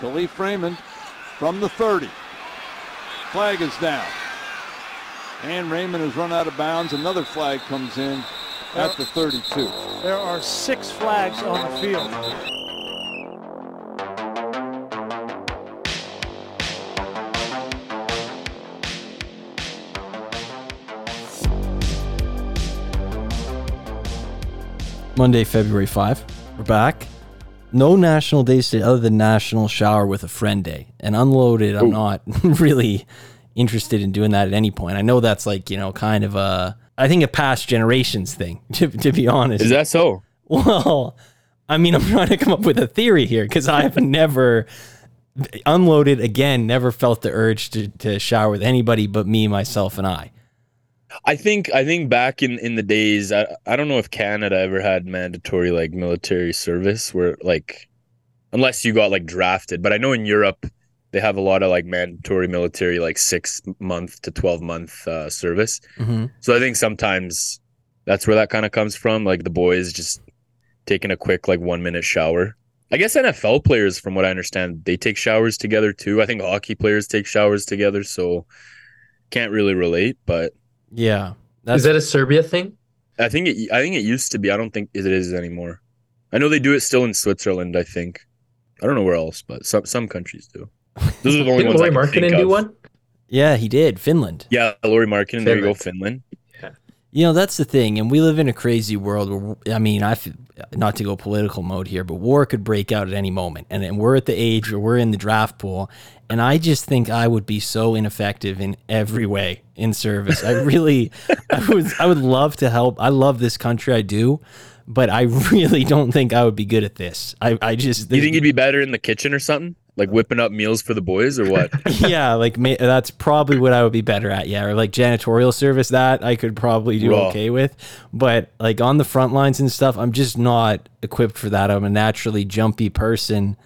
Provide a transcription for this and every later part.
Khalif Raymond from the 30. Flag is down. And Raymond has run out of bounds. Another flag comes in at the 32. There are 6 flags on the field. Monday, February 5. We're back. No national days today other than National Shower with a Friend Day. And unloaded, I'm not really interested in doing that at any point. I know that's like, you know, kind of a, I think a past generations thing, to be honest. Is that so? Well, I mean, I'm trying to come up with a theory here because I've never unloaded again, never felt the urge to shower with anybody but me, myself, and I. I think back in the days, I don't know if Canada ever had mandatory like military service where like, unless you got like drafted, but I know in Europe they have a lot of like mandatory military, like 6-month to 12-month service. Mm-hmm. So I think sometimes that's where that kind of comes from. Like the boys just taking a quick like 1-minute shower. I guess NFL players, from what I understand, they take showers together too. I think hockey players take showers together. So can't really relate, but. Yeah. Is that a Serbia thing? I think it used to be. I don't think it is anymore. I know they do it still in Switzerland, I think. I don't know where else, but some countries do. Those are the only ones I can think of. Did Lauri Markkanen do one? Yeah, he did. Finland. Yeah, Lauri Markkanen. There you go, Finland. Yeah. You know, that's the thing. And we live in a crazy world where, I mean, not to go political mode here, but war could break out at any moment. And we're at the age where we're in the draft pool. And I just think I would be so ineffective in every way in service. I would love to help. I love this country. I do. But I really don't think I would be good at this. You think you'd be better in the kitchen or something? Like whipping up meals for the boys or what? Yeah, like that's probably what I would be better at. Yeah, or like janitorial service, that I could probably do okay with. But like on the front lines and stuff, I'm just not equipped for that. I'm a naturally jumpy person.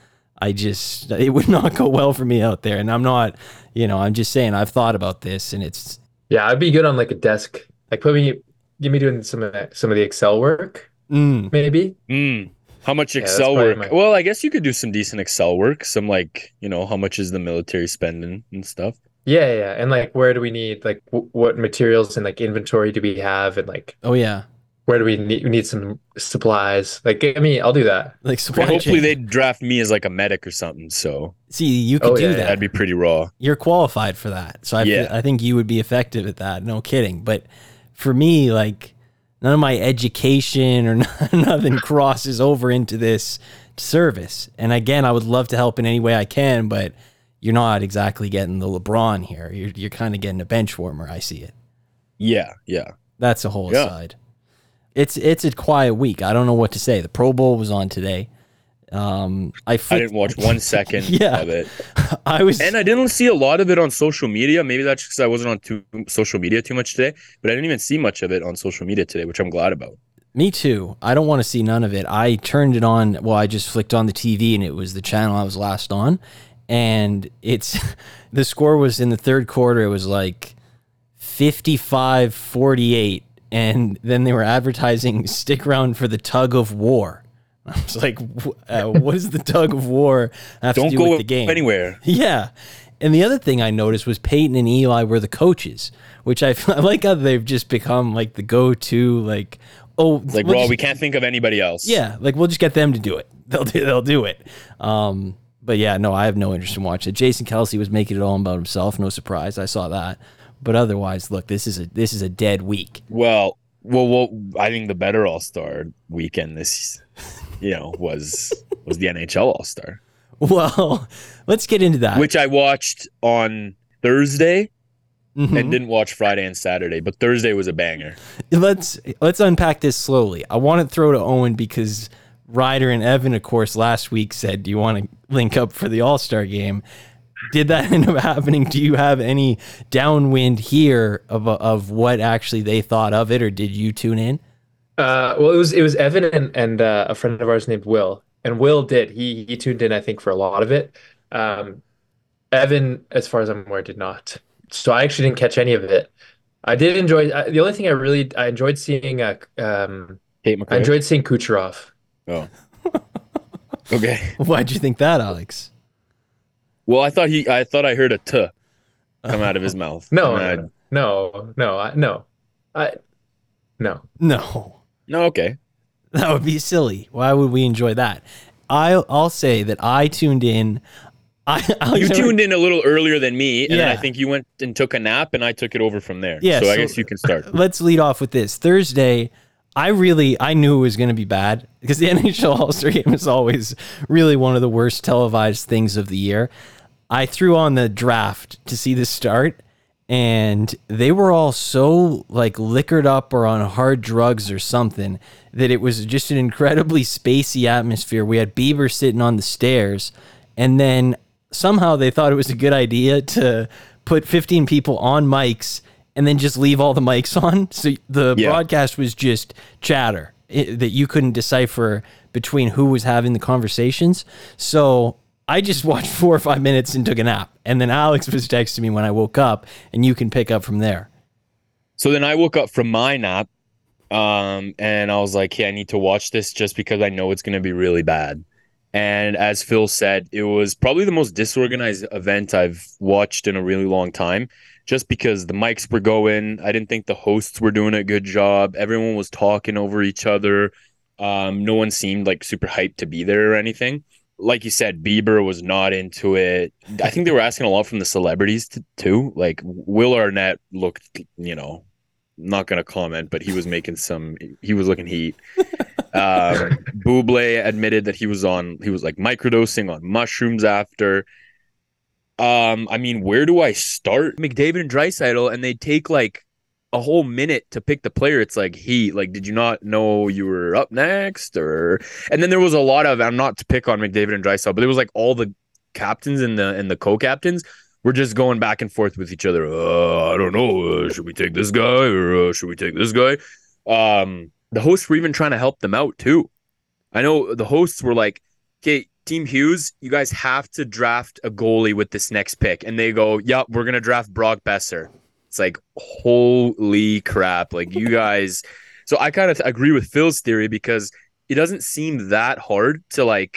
It would not go well for me out there. And I'm not, you know, I'm just saying I've thought about this and it's. Yeah, I'd be good on like a desk. Like give me doing some of the Excel work, maybe. Mm. How much Excel work? Well, I guess you could do some decent Excel work. Some like, you know, how much is the military spending and stuff? Yeah, yeah. And like, where do we need, like what materials and like inventory do we have? And like, oh yeah. Where do we need some supplies? Like, I mean, I'll do that. Like supply chain. Hopefully they'd draft me as like a medic or something. So see, you could do that. That'd be pretty raw. You're qualified for that. So I think you would be effective at that. No kidding. But for me, like none of my education or nothing crosses over into this service. And again, I would love to help in any way I can, but you're not exactly getting the LeBron here. You're kind of getting a bench warmer. I see it. Yeah. Yeah. That's a whole aside. It's a quiet week. I don't know what to say. The Pro Bowl was on today. I didn't watch 1 second of it. And I didn't see a lot of it on social media. Maybe that's because I wasn't on social media too much today. But I didn't even see much of it on social media today, which I'm glad about. Me too. I don't want to see none of it. I turned it on. Well, I just flicked on the TV, and it was the channel I was last on. And the score was in the third quarter. It was like 55-48. And then they were advertising, stick around for the tug of war. I was like, what is the tug of war have to do with the game? Don't go anywhere. Yeah. And the other thing I noticed was Peyton and Eli were the coaches, which I like how they've just become like the go-to, like, we can't think of anybody else. Yeah, like we'll just get them to do it. They'll do it. But yeah, no, I have no interest in watching it. Jason Kelsey was making it all about himself. No surprise. I saw that. But otherwise, look, this is a dead week. Well, I think the better All-Star weekend this, you know, was the NHL All-Star. Well, let's get into that. Which I watched on Thursday and didn't watch Friday and Saturday, but Thursday was a banger. Let's unpack this slowly. I want to throw to Owen because Ryder and Evan, of course, last week said, do you want to link up for the All-Star game? Did that end up happening? Do you have any downwind here of what actually they thought of it, or did you tune in? Well, it was Evan and a friend of ours named Will, and Will did. He tuned in, I think, for a lot of it. Evan, as far as I'm aware, did not. So I actually didn't catch any of it. I did enjoy. The only thing I enjoyed seeing Tate McRae. I enjoyed seeing Kucherov. Oh, okay. Why'd you think that, Alex? Well, I thought I heard a "t" come out of his mouth. No. Okay, that would be silly. Why would we enjoy that? I'll say that I tuned in. You tuned in a little earlier than me, and I think you went and took a nap, and I took it over from there. Yeah, so I guess you can start. Let's lead off with this. Thursday, I knew it was going to be bad because the NHL All-Star Game is always really one of the worst televised things of the year. I threw on the draft to see the start, and they were all so like liquored up or on hard drugs or something that it was just an incredibly spacey atmosphere. We had Bieber sitting on the stairs, and then somehow they thought it was a good idea to put 15 people on mics and then just leave all the mics on. So the broadcast was just chatter that you couldn't decipher between who was having the conversations. So I just watched 4 or 5 minutes and took a nap. And then Alex was texting me when I woke up, and you can pick up from there. So then I woke up from my nap and I was like, hey, I need to watch this just because I know it's going to be really bad. And as Phil said, it was probably the most disorganized event I've watched in a really long time, just because the mics were going. I didn't think the hosts were doing a good job. Everyone was talking over each other. No one seemed like super hyped to be there or anything. Like you said, Bieber was not into it. I think they were asking a lot from the celebrities too. Like Will Arnett looked, not going to comment, but he was looking heat. Buble admitted that he was microdosing on mushrooms after. Where do I start? McDavid and Dreisaitl, and they take like a whole minute to pick the player. It's like, did you not know you were up next? And then there was a lot of, I'm not to pick on McDavid and Dreisaitl, but it was like all the captains and the co-captains we're just going back and forth with each other. I don't know. Should we take this guy or should we take this guy? The hosts were even trying to help them out too. I know the hosts were like, okay, Team Hughes, you guys have to draft a goalie with this next pick. And they go, yep, we're going to draft Brock Besser. It's like, holy crap. Like you guys. So I kind of agree with Phil's theory because it doesn't seem that hard to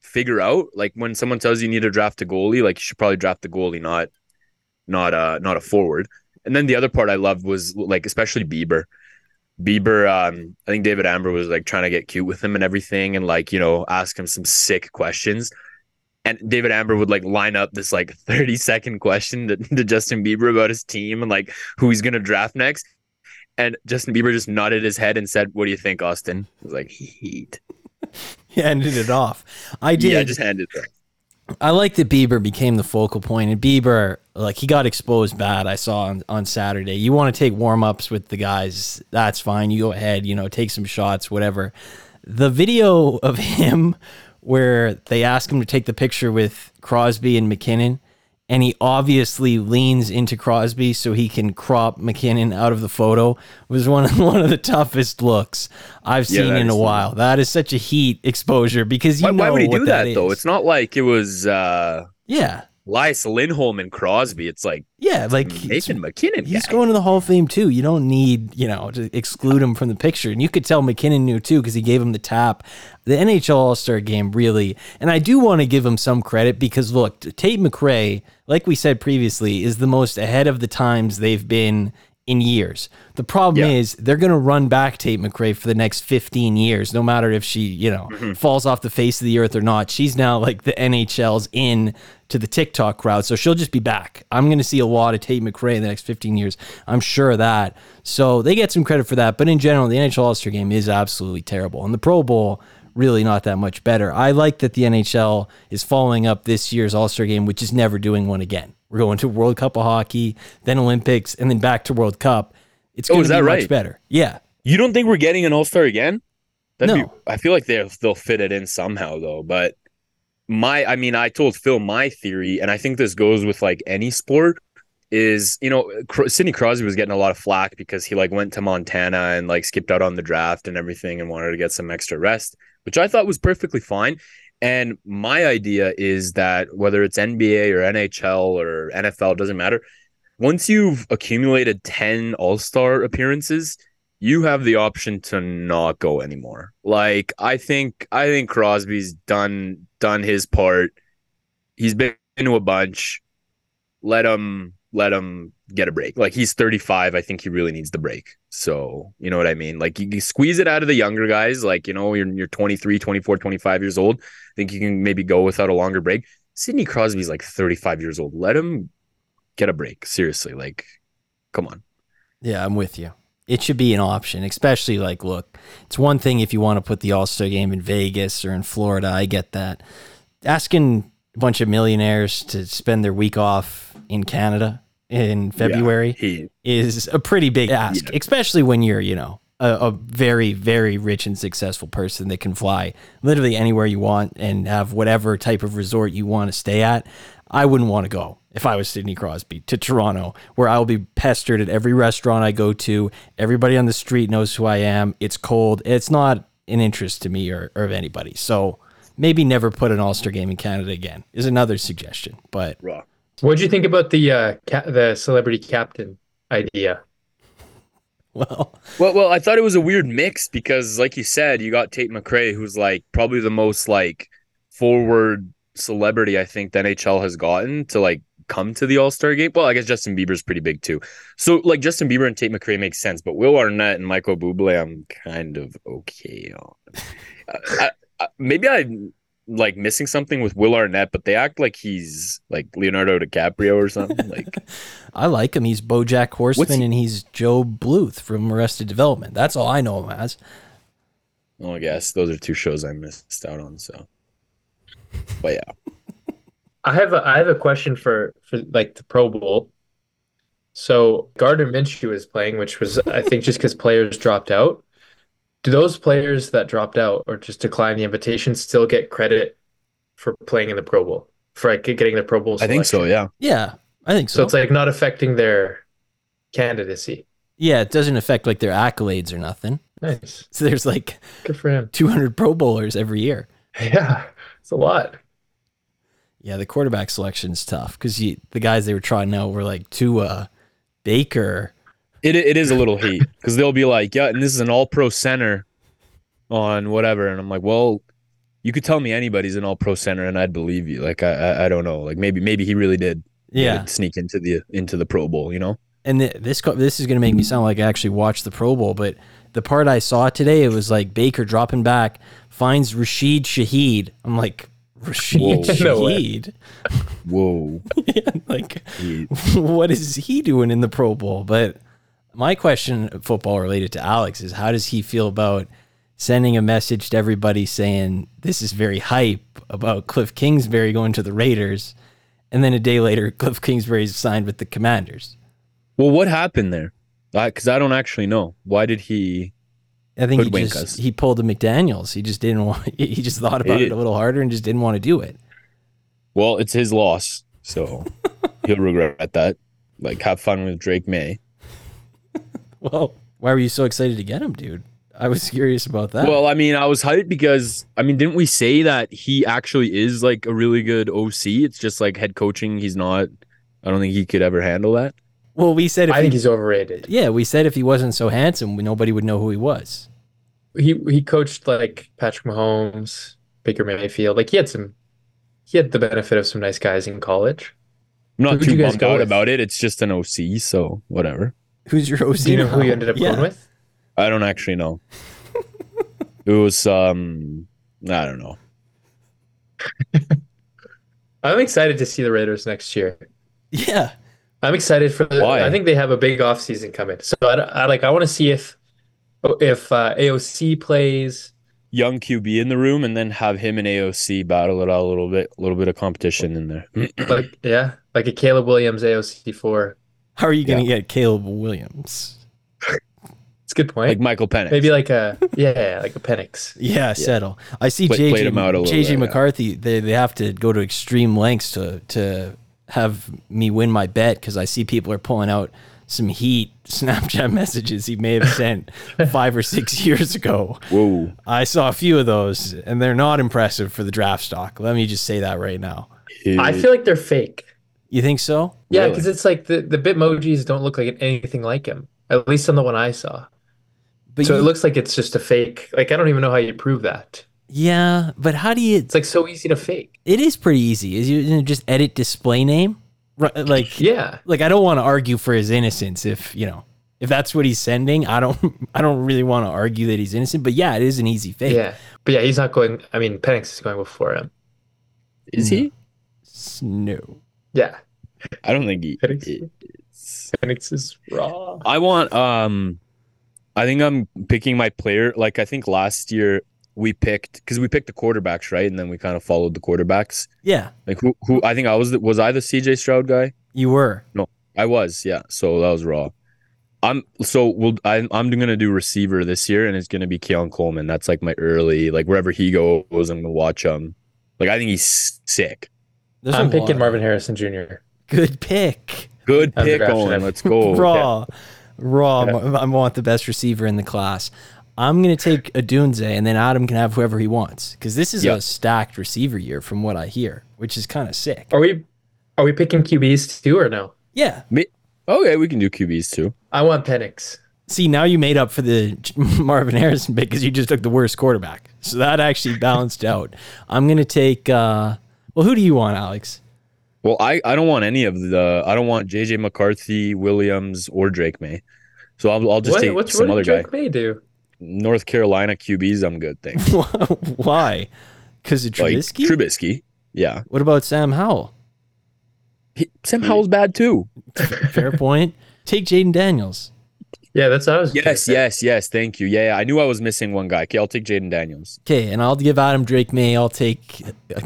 figure out, like when someone tells you need to draft a goalie, like you should probably draft the goalie, not a forward. And then the other part I loved was especially Bieber. I think David Amber was trying to get cute with him and everything, and ask him some sick questions. And David Amber would line up this 30-second question to Justin Bieber about his team and who he's gonna draft next. And Justin Bieber just nodded his head and said, "What do you think, Austin?" It was like heat. He handed it off. I did. Yeah, I just handed it off. I like that Bieber became the focal point. And Bieber, he got exposed bad, I saw on Saturday. You want to take warm-ups with the guys, that's fine. You go ahead, take some shots, whatever. The video of him where they ask him to take the picture with Crosby and McKinnon, and he obviously leans into Crosby so he can crop McKinnon out of the photo, was one of the toughest looks I've seen in a while. That is such a heat exposure because why would he do that though? It's not like it was Elias Lindholm and Crosby. It's Nathan McKinnon. He's going to the Hall of Fame too. You don't need to exclude him from the picture. And you could tell McKinnon knew too because he gave him the tap. The NHL All-Star Game really, and I do want to give him some credit because look, Tate McRae, like we said previously, is the most ahead of the times they've been in years. The problem is they're going to run back Tate McRae for the next 15 years, no matter if she, falls off the face of the earth or not. She's now the NHL's in to the TikTok crowd. So she'll just be back. I'm going to see a lot of Tate McRae in the next 15 years. I'm sure of that. So they get some credit for that. But in general, the NHL All-Star Game is absolutely terrible. And the Pro Bowl, really not that much better. I like that the NHL is following up this year's All-Star Game, which is never doing one again. We're going to World Cup of Hockey, then Olympics, and then back to World Cup. It's going to be much better. Yeah. You don't think we're getting an All-Star again? I feel like they'll fit it in somehow, though. But I told Phil my theory, and I think this goes with any sport, is, Sidney Crosby was getting a lot of flack because he went to Montana and skipped out on the draft and everything and wanted to get some extra rest, which I thought was perfectly fine. And my idea is that whether it's NBA or NHL or NFL, doesn't matter. Once you've accumulated 10 All-Star appearances, you have the option to not go anymore. I think Crosby's done his part. He's been into a bunch. Let him get a break. Like, he's 35. I think he really needs the break. So, you know what I mean? Like, you squeeze it out of the younger guys. Like, you know, you're 23, 24, 25 years old. I think you can maybe go without a longer break. Sidney Crosby's like 35 years old. Let him get a break. Seriously. Like, come on. Yeah, I'm with you. It should be an option, especially like, look, it's one thing if you want to put the All-Star game in Vegas or in Florida. I get that. Asking a bunch of millionaires to spend their week off in Canada in February is a pretty big ask, especially when you're, you know, a very, very rich and successful person that can fly literally anywhere you want and have whatever type of resort you want to stay at. I wouldn't want to go, if I was Sidney Crosby, to Toronto, where I'll be pestered at every restaurant I go to. Everybody on the street knows who I am. It's cold. It's not an interest to me or of anybody. So maybe never put an All-Star game in Canada again is another suggestion. But what do you think about the celebrity captain idea? Well, I thought it was a weird mix because, like you said, you got Tate McRae, who's like probably the most like forward celebrity I think the NHL has gotten to like come to the All-Star game. Well, I guess Justin Bieber's pretty big too. So like Justin Bieber and Tate McRae makes sense, but Will Arnett and Michael Buble, I'm kind of okay on. Maybe I'm like missing something with Will Arnett, but they act like he's like Leonardo DiCaprio or something. Like, I like him. He's BoJack Horseman and he's Joe Bluth from Arrested Development. That's all I know him as. Well, I guess those are two shows I missed out on. So. But yeah, I have a question for like the Pro Bowl. So Gardner Minshew is playing, which was I think just because players dropped out. Do those players that dropped out or just declined the invitation still get credit for playing in the Pro Bowl, for like getting the Pro Bowl selection? I think so. Yeah. Yeah, I think so. So it's like not affecting their candidacy. Yeah, it doesn't affect like their accolades or nothing. Nice. So there's like good for him. 200 Pro Bowlers every year. Yeah. It's a lot. Yeah, the quarterback selection's tough because the guys they were trying out were like Tua, Baker. It is a little heat because they'll be like, yeah, and this is an all-pro center on whatever. And I'm like, well, you could tell me anybody's an all-pro center and I'd believe you. Like, I don't know. Like, maybe he really did sneak into the Pro Bowl, you know? And this is going to make me sound like I actually watched the Pro Bowl, but the part I saw today, it was like Baker dropping back, finds Rashid Shaheed. I'm like, Rashid Shaheed? Whoa. Yeah, like, what is he doing in the Pro Bowl? But my question, football related to Alex, is how does he feel about sending a message to everybody saying this is very hype about Cliff Kingsbury going to the Raiders, and then a day later, Cliff Kingsbury's signed with the Commanders? Well, what happened there? Because I don't actually know. Why did he? I think he pulled a McDaniels. He just didn't want. He just thought about it a little harder and just didn't want to do it. Well, it's his loss, so he'll regret that. Like, have fun with Drake May. Well, why were you so excited to get him, dude? I was curious about that. Well, I mean, I was hyped because, I mean, didn't we say that he actually is like a really good OC? It's just like head coaching. He's not. I don't think he could ever handle that. Well, we said I think he's overrated. Yeah, we said if he wasn't so handsome, nobody would know who he was. He coached like Patrick Mahomes, Baker Mayfield. Like he had the benefit of some nice guys in college. I'm not too bummed out about it. It's just an OC, so whatever. Who's your OC? Do you know who you ended up going with? I don't actually know. It was I don't know. I'm excited to see the Raiders next year. Yeah. I'm excited for the. Why? I think they have a big offseason coming. So I want to see if AOC plays young QB in the room, and then have him and AOC battle it out a little bit of competition in there. like a Caleb Williams AOC4. How are you going to get Caleb Williams? It's a good point. Like Michael Penix. Maybe like a Penix. Yeah, settle. I see JJ McCarthy. Yeah. They have to go to extreme lengths to have me win my bet because I see people are pulling out some heat Snapchat messages he may have sent 5 or 6 years ago. Whoa! I saw a few of those, and they're not impressive for the draft stock. Let me just say that right now. I feel like they're fake. You think so? Yeah, because really? It's like the Bitmojis don't look like anything like him, at least on the one I saw. But so it looks like it's just a fake. Like, I don't even know how you prove that. Yeah, but how do you... It's like so easy to fake. It is pretty easy. Is you just edit display name? Like, yeah. Like, I don't want to argue for his innocence if, you know, if that's what he's sending. I don't really want to argue that he's innocent, but yeah, it is an easy fake. Yeah. But yeah, he's not going... I mean, Penix is going before him. Is he? No. Yeah. I don't think he... Penix is raw. I want... I think I'm picking my player. Like, I think last year... We picked the quarterbacks, right? And then we kind of followed the quarterbacks. Yeah. Like who I think was I the CJ Stroud guy? You were. No, I was. Yeah. So that was raw. I'm going to do receiver this year, and it's going to be Keon Coleman. That's like my early, like wherever he goes, I'm going to watch him. Like, I think he's sick. I'm picking Marvin Harrison Jr. Good pick. Good pick, Owen. Let's go. Raw. Yeah. I want the best receiver in the class. I'm going to take Odunze, and then Adam can have whoever he wants, because this is a stacked receiver year from what I hear, which is kind of sick. Are we picking QBs too or no? Yeah. Okay, we can do QBs too. I want Penix. See, now you made up for the Marvin Harrison pick because you just took the worst quarterback. So that actually balanced out. I'm going to take well, who do you want, Alex? Well, I don't want any of the – I don't want J.J. McCarthy, Williams, or Drake May. So I'll just take some other guy. What did Drake May do? North Carolina QBs, I'm good. Thanks. Why? Because of Trubisky? Like, Trubisky, yeah. What about Sam Howell? Sam Howell's bad too. Fair point. Take Jaden Daniels. Yeah, that's what I was. Yes. Thank you. Yeah, I knew I was missing one guy. Okay, I'll take Jaden Daniels. Okay, and I'll give Adam Drake May. I'll take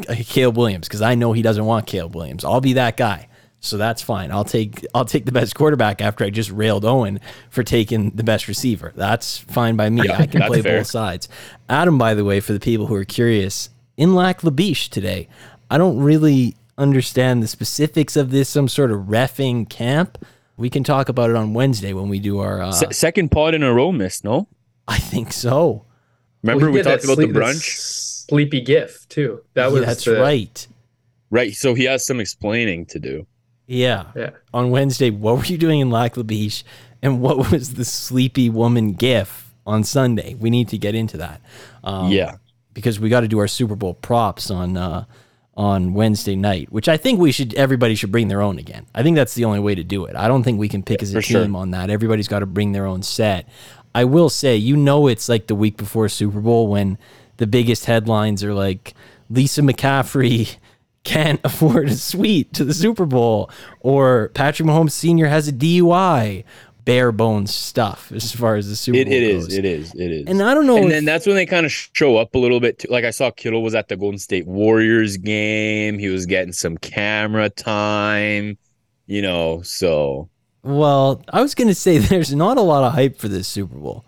Caleb Williams because I know he doesn't want Caleb Williams. I'll be that guy. So that's fine. I'll take the best quarterback after I just railed Owen for taking the best receiver. That's fine by me. Yeah, I can play both sides. Adam, by the way, for the people who are curious, in Lac La Biche today, I don't really understand the specifics of this, some sort of reffing camp. We can talk about it on Wednesday when we do our... second pod in a row, miss, no? I think so. Remember we talked about the brunch? Sleepy gift, too. That's right. Right, so he has some explaining to do. Yeah. On Wednesday, what were you doing in Lac La Biche, and what was the sleepy woman gif on Sunday? We need to get into that. Because we got to do our Super Bowl props on Wednesday night, which I think everybody should bring their own again. I think that's the only way to do it. I don't think we can pick as a team on that. Everybody's got to bring their own set. I will say, it's like the week before Super Bowl when the biggest headlines are like Lisa McCaffrey can't afford a suite to the Super Bowl, or Patrick Mahomes Sr. has a DUI. Bare bones stuff as far as the Super Bowl goes. It is. And I don't know. And then that's when they kind of show up a little bit too. Like, I saw Kittle was at the Golden State Warriors game. He was getting some camera time, so. Well, I was going to say there's not a lot of hype for this Super Bowl.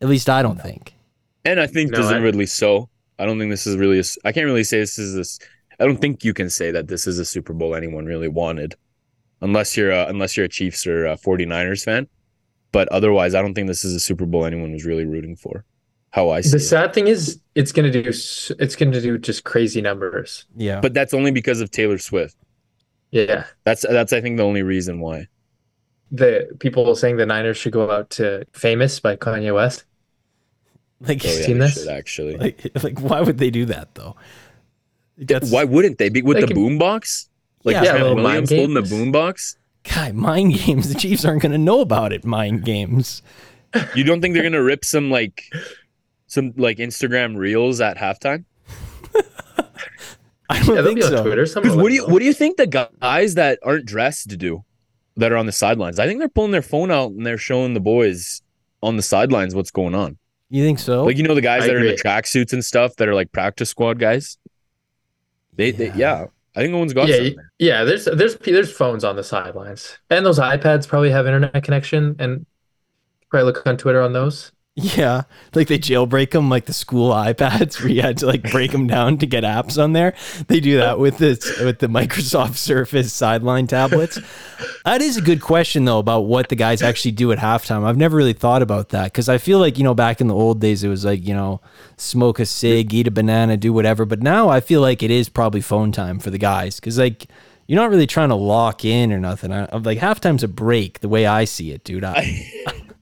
At least I don't think. And I think deservedly so. I don't think this is really I can't really say this is this. I don't think you can say that this is a Super Bowl anyone really wanted, unless you're a Chiefs or a 49ers fan. But otherwise, I don't think this is a Super Bowl anyone was really rooting for. How I see it. The sad thing is it's going to do just crazy numbers. Yeah. But that's only because of Taylor Swift. Yeah. That's I think the only reason why. The people saying the Niners should go out to Famous by Kanye West. Like, oh, yeah, seen this? Should, actually. Like, why would they do that though? Why wouldn't they be with the boombox? Like, Williams holding the boombox? God, mind games. The Chiefs aren't going to know about it. Mind games. You don't think they're going to rip some Instagram reels at halftime? I don't think so. Twitter, what do you think the guys that aren't dressed to do, that are on the sidelines? I think they're pulling their phone out and they're showing the boys on the sidelines what's going on. You think so? Like, the guys that are in the tracksuits and stuff that are like practice squad guys. I think everyone's got something. Yeah, there's phones on the sidelines. And those iPads probably have internet connection, and probably look on Twitter on those. Yeah, like they jailbreak them, like the school iPads where you had to like break them down to get apps on there. They do that with the Microsoft Surface sideline tablets. That is a good question, though, about what the guys actually do at halftime. I've never really thought about that, because I feel like, back in the old days, it was like, smoke a cig, eat a banana, do whatever. But now I feel like it is probably phone time for the guys, because like you're not really trying to lock in or nothing. I'm like, halftime's a break the way I see it, dude.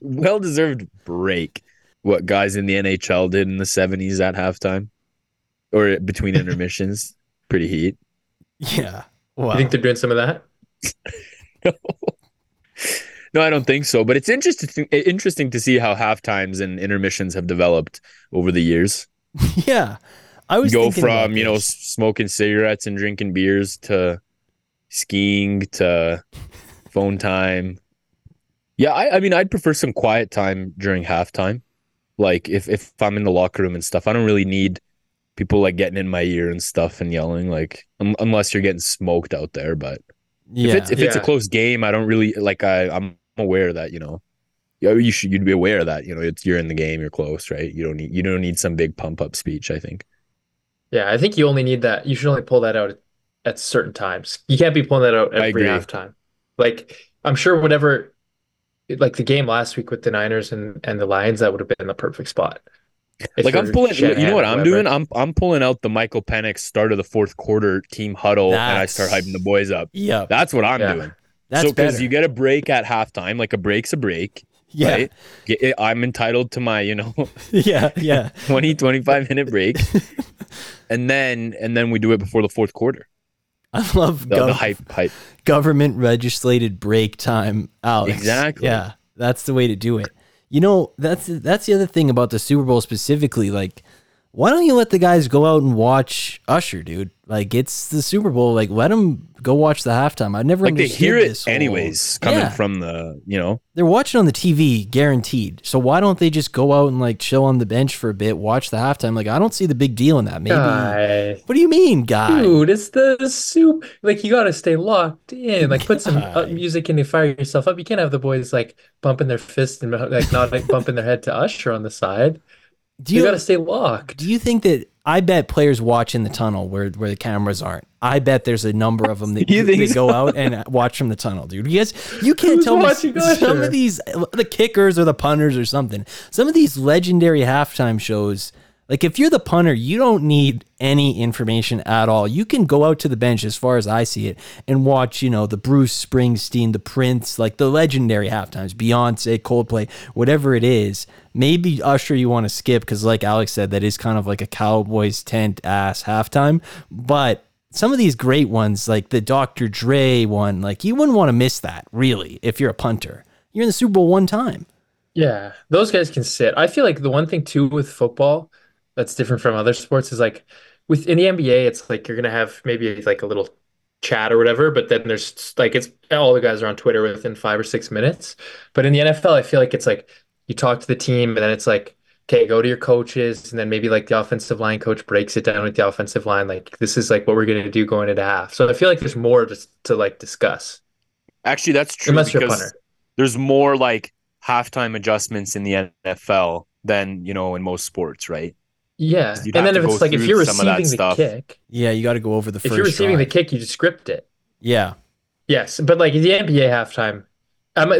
Well-deserved break. what guys in the NHL did in the 70s at halftime or between intermissions. Pretty heat. Yeah. Wow. You think they're doing some of that? No, I don't think so. But it's interesting to see how halftimes and intermissions have developed over the years. Yeah. I was go from, smoking cigarettes and drinking beers to skiing to phone time. Yeah, I mean, I'd prefer some quiet time during halftime. Like if I'm in the locker room and stuff, I don't really need people like getting in my ear and stuff and yelling, like unless you're getting smoked out there. But yeah, if it's a close game, I don't really like. I'm aware that you'd be aware of that you're in the game, you're close, right? You don't need some big pump up speech. I think. Yeah, I think you only need that. You should only pull that out at certain times. You can't be pulling that out every halftime. Like I'm sure whatever, like the game last week with the Niners and the Lions, that would have been the perfect spot. If like I'm pulling, you know what I'm doing? I'm pulling out the Michael Penix start of the fourth quarter team huddle, and I start hyping the boys up. Yeah, that's what I'm doing. That's so because you get a break at halftime, like a break's a break. Yeah, right? I'm entitled to my 20-25 minute break, and then we do it before the fourth quarter. I love the hype government legislated break time out. Exactly. Yeah, that's the way to do it. That's the other thing about the Super Bowl specifically. Like, why don't you let the guys go out and watch Usher, dude? Like, it's the Super Bowl. Like, let them go watch the halftime. I've never understood they hear it anyways coming from the, They're watching on the TV, guaranteed. So why don't they just go out and, like, chill on the bench for a bit, watch the halftime? Like, I don't see the big deal in that. Maybe. Guy. What do you mean, guy? Dude, it's the soup. Like, you got to stay locked in. Like, put some music in to fire yourself up. You can't have the boys, like, bumping their fist and, like, not like, bumping their head to Usher on the side. You got to stay locked. Do you think that I bet players watch in the tunnel where the cameras aren't? I bet there's a number of them that they go out and watch from the tunnel, dude. Yes, you can't tell me some of these, the kickers or the punters or something. Some of these legendary halftime shows, like if you're the punter, you don't need any information at all. You can go out to the bench, as far as I see it, and watch, the Bruce Springsteen, the Prince, like the legendary halftimes, Beyonce, Coldplay, whatever it is. Maybe Usher you want to skip because, like Alex said, that is kind of like a Cowboys tent ass halftime. But some of these great ones, like the Dr. Dre one, like you wouldn't want to miss that, really, if you're a punter. You're in the Super Bowl one time. Yeah, those guys can sit. I feel like the one thing, too, with football that's different from other sports is like in the NBA, it's like you're going to have maybe like a little chat or whatever, but then there's like it's all the guys are on Twitter within 5 or 6 minutes. But in the NFL, I feel like it's like you talk to the team and then it's like, okay, go to your coaches. And then maybe like the offensive line coach breaks it down with the offensive line. Like this is like what we're going to do going into half. So I feel like there's more just to like discuss. Actually, that's true. Unless you're a punter. There's more like halftime adjustments in the NFL than, in most sports, right? Yeah, and then if it's like if you're receiving the kick, yeah, you got to go over the first. If you're receiving the kick, you just script it. Yeah. Yes, but like in the NBA halftime,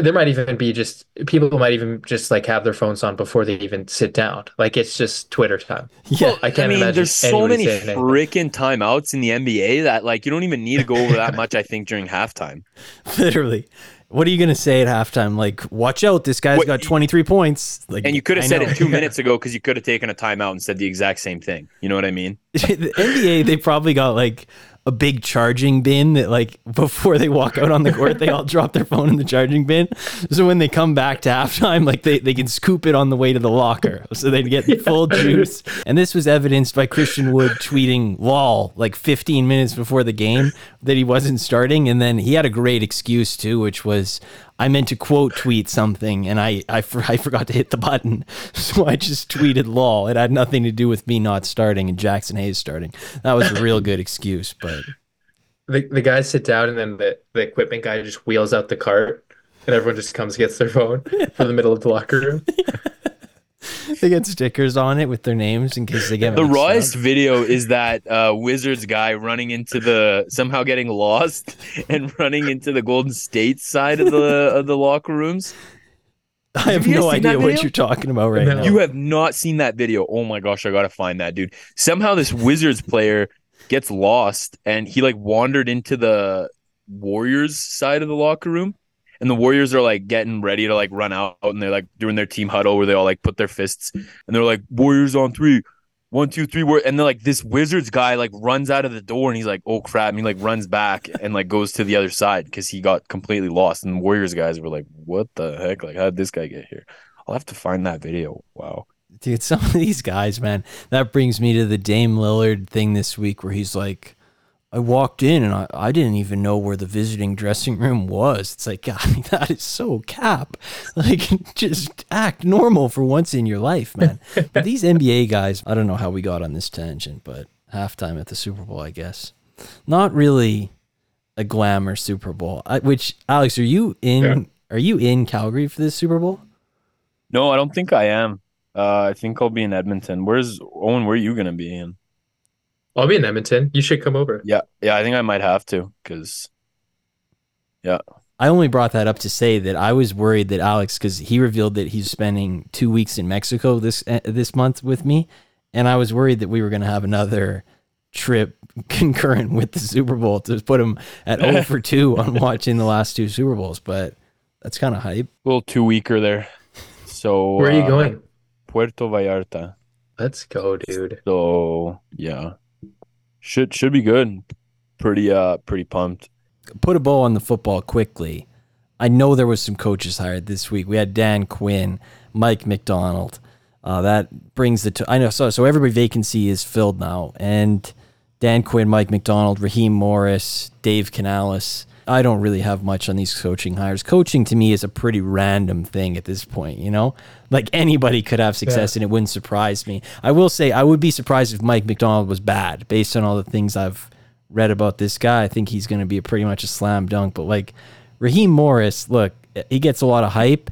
there might even be just people might even just like have their phones on before they even sit down. Like it's just Twitter time. Yeah, well, I can't imagine. There's so many freaking timeouts in the NBA that like you don't even need to go over that much. I think during halftime, literally. What are you going to say at halftime? Like, watch out, this guy's got 23 points. Like, and you could have said it 2 minutes ago because you could have taken a timeout and said the exact same thing. You know what I mean? The NBA, they probably got like a big charging bin that like before they walk out on the court, they all drop their phone in the charging bin. So when they come back to halftime, like they can scoop it on the way to the locker. So they'd get full juice. And this was evidenced by Christian Wood tweeting lol like 15 minutes before the game that he wasn't starting. And then he had a great excuse too, which was, I meant to quote tweet something and I forgot to hit the button. So I just tweeted lol. It had nothing to do with me not starting and Jackson Hayes starting. That was a real good excuse. But the guys sit down and then the equipment guy just wheels out the cart and everyone just comes and gets their phone from the middle of the locker room. They get stickers on it with their names in case they get the rawest out. Video is that Wizards guy running into the somehow getting lost and running into the Golden State side of the locker rooms. I have no idea what you're talking about right now. You have not seen that video. Oh my gosh, I gotta find that dude. Somehow this Wizards player gets lost and he like wandered into the Warriors side of the locker room. and the Warriors are like getting ready to like run out, and they're like doing their team huddle where they all like put their fists and they're like, Warriors on three. 1, 2, 3, and then like this Wizards guy like runs out of the door and he's like, oh crap, and he like runs back and like goes to the other side because he got completely lost. And the Warriors guys were like, what the heck? Like, how did this guy get here? I'll have to find that video. Wow. Dude, some of these guys, man, that brings me to the Dame Lillard thing this week where he's like, I walked in and I didn't even know where the visiting dressing room was. It's like, God, that is so cap. Like, just act normal for once in your life, man. But these NBA guys, I don't know how we got on this tangent, but halftime at the Super Bowl, I guess. Not really a glamour Super Bowl. Which, Alex, are you in Calgary for this Super Bowl? No, I don't think I am. I think I'll be in Edmonton. Owen, where are you going to be in? I'll be in Edmonton. You should come over. Yeah, I think I might have to because, yeah. I only brought that up to say that I was worried that Alex, because he revealed that he's spending 2 weeks in Mexico this month with me, and I was worried that we were going to have another trip concurrent with the Super Bowl to put him at 0 for 2 on watching the last two Super Bowls, but that's kind of hype. A little 2-weeker there. So where are you going? Puerto Vallarta. Let's go, dude. So, yeah. Should be good. Pretty pumped. Put a bow on the football quickly. I know there was some coaches hired this week. We had Dan Quinn, Mike McDonald. That brings the I know. So every vacancy is filled now. And Dan Quinn, Mike McDonald, Raheem Morris, Dave Canales. I don't really have much on these coaching hires. Coaching to me is a pretty random thing at this point, you know? Like anybody could have success and it wouldn't surprise me. I will say I would be surprised if Mike McDonald was bad based on all the things I've read about this guy. I think he's going to be pretty much a slam dunk. But like Raheem Morris, look, he gets a lot of hype.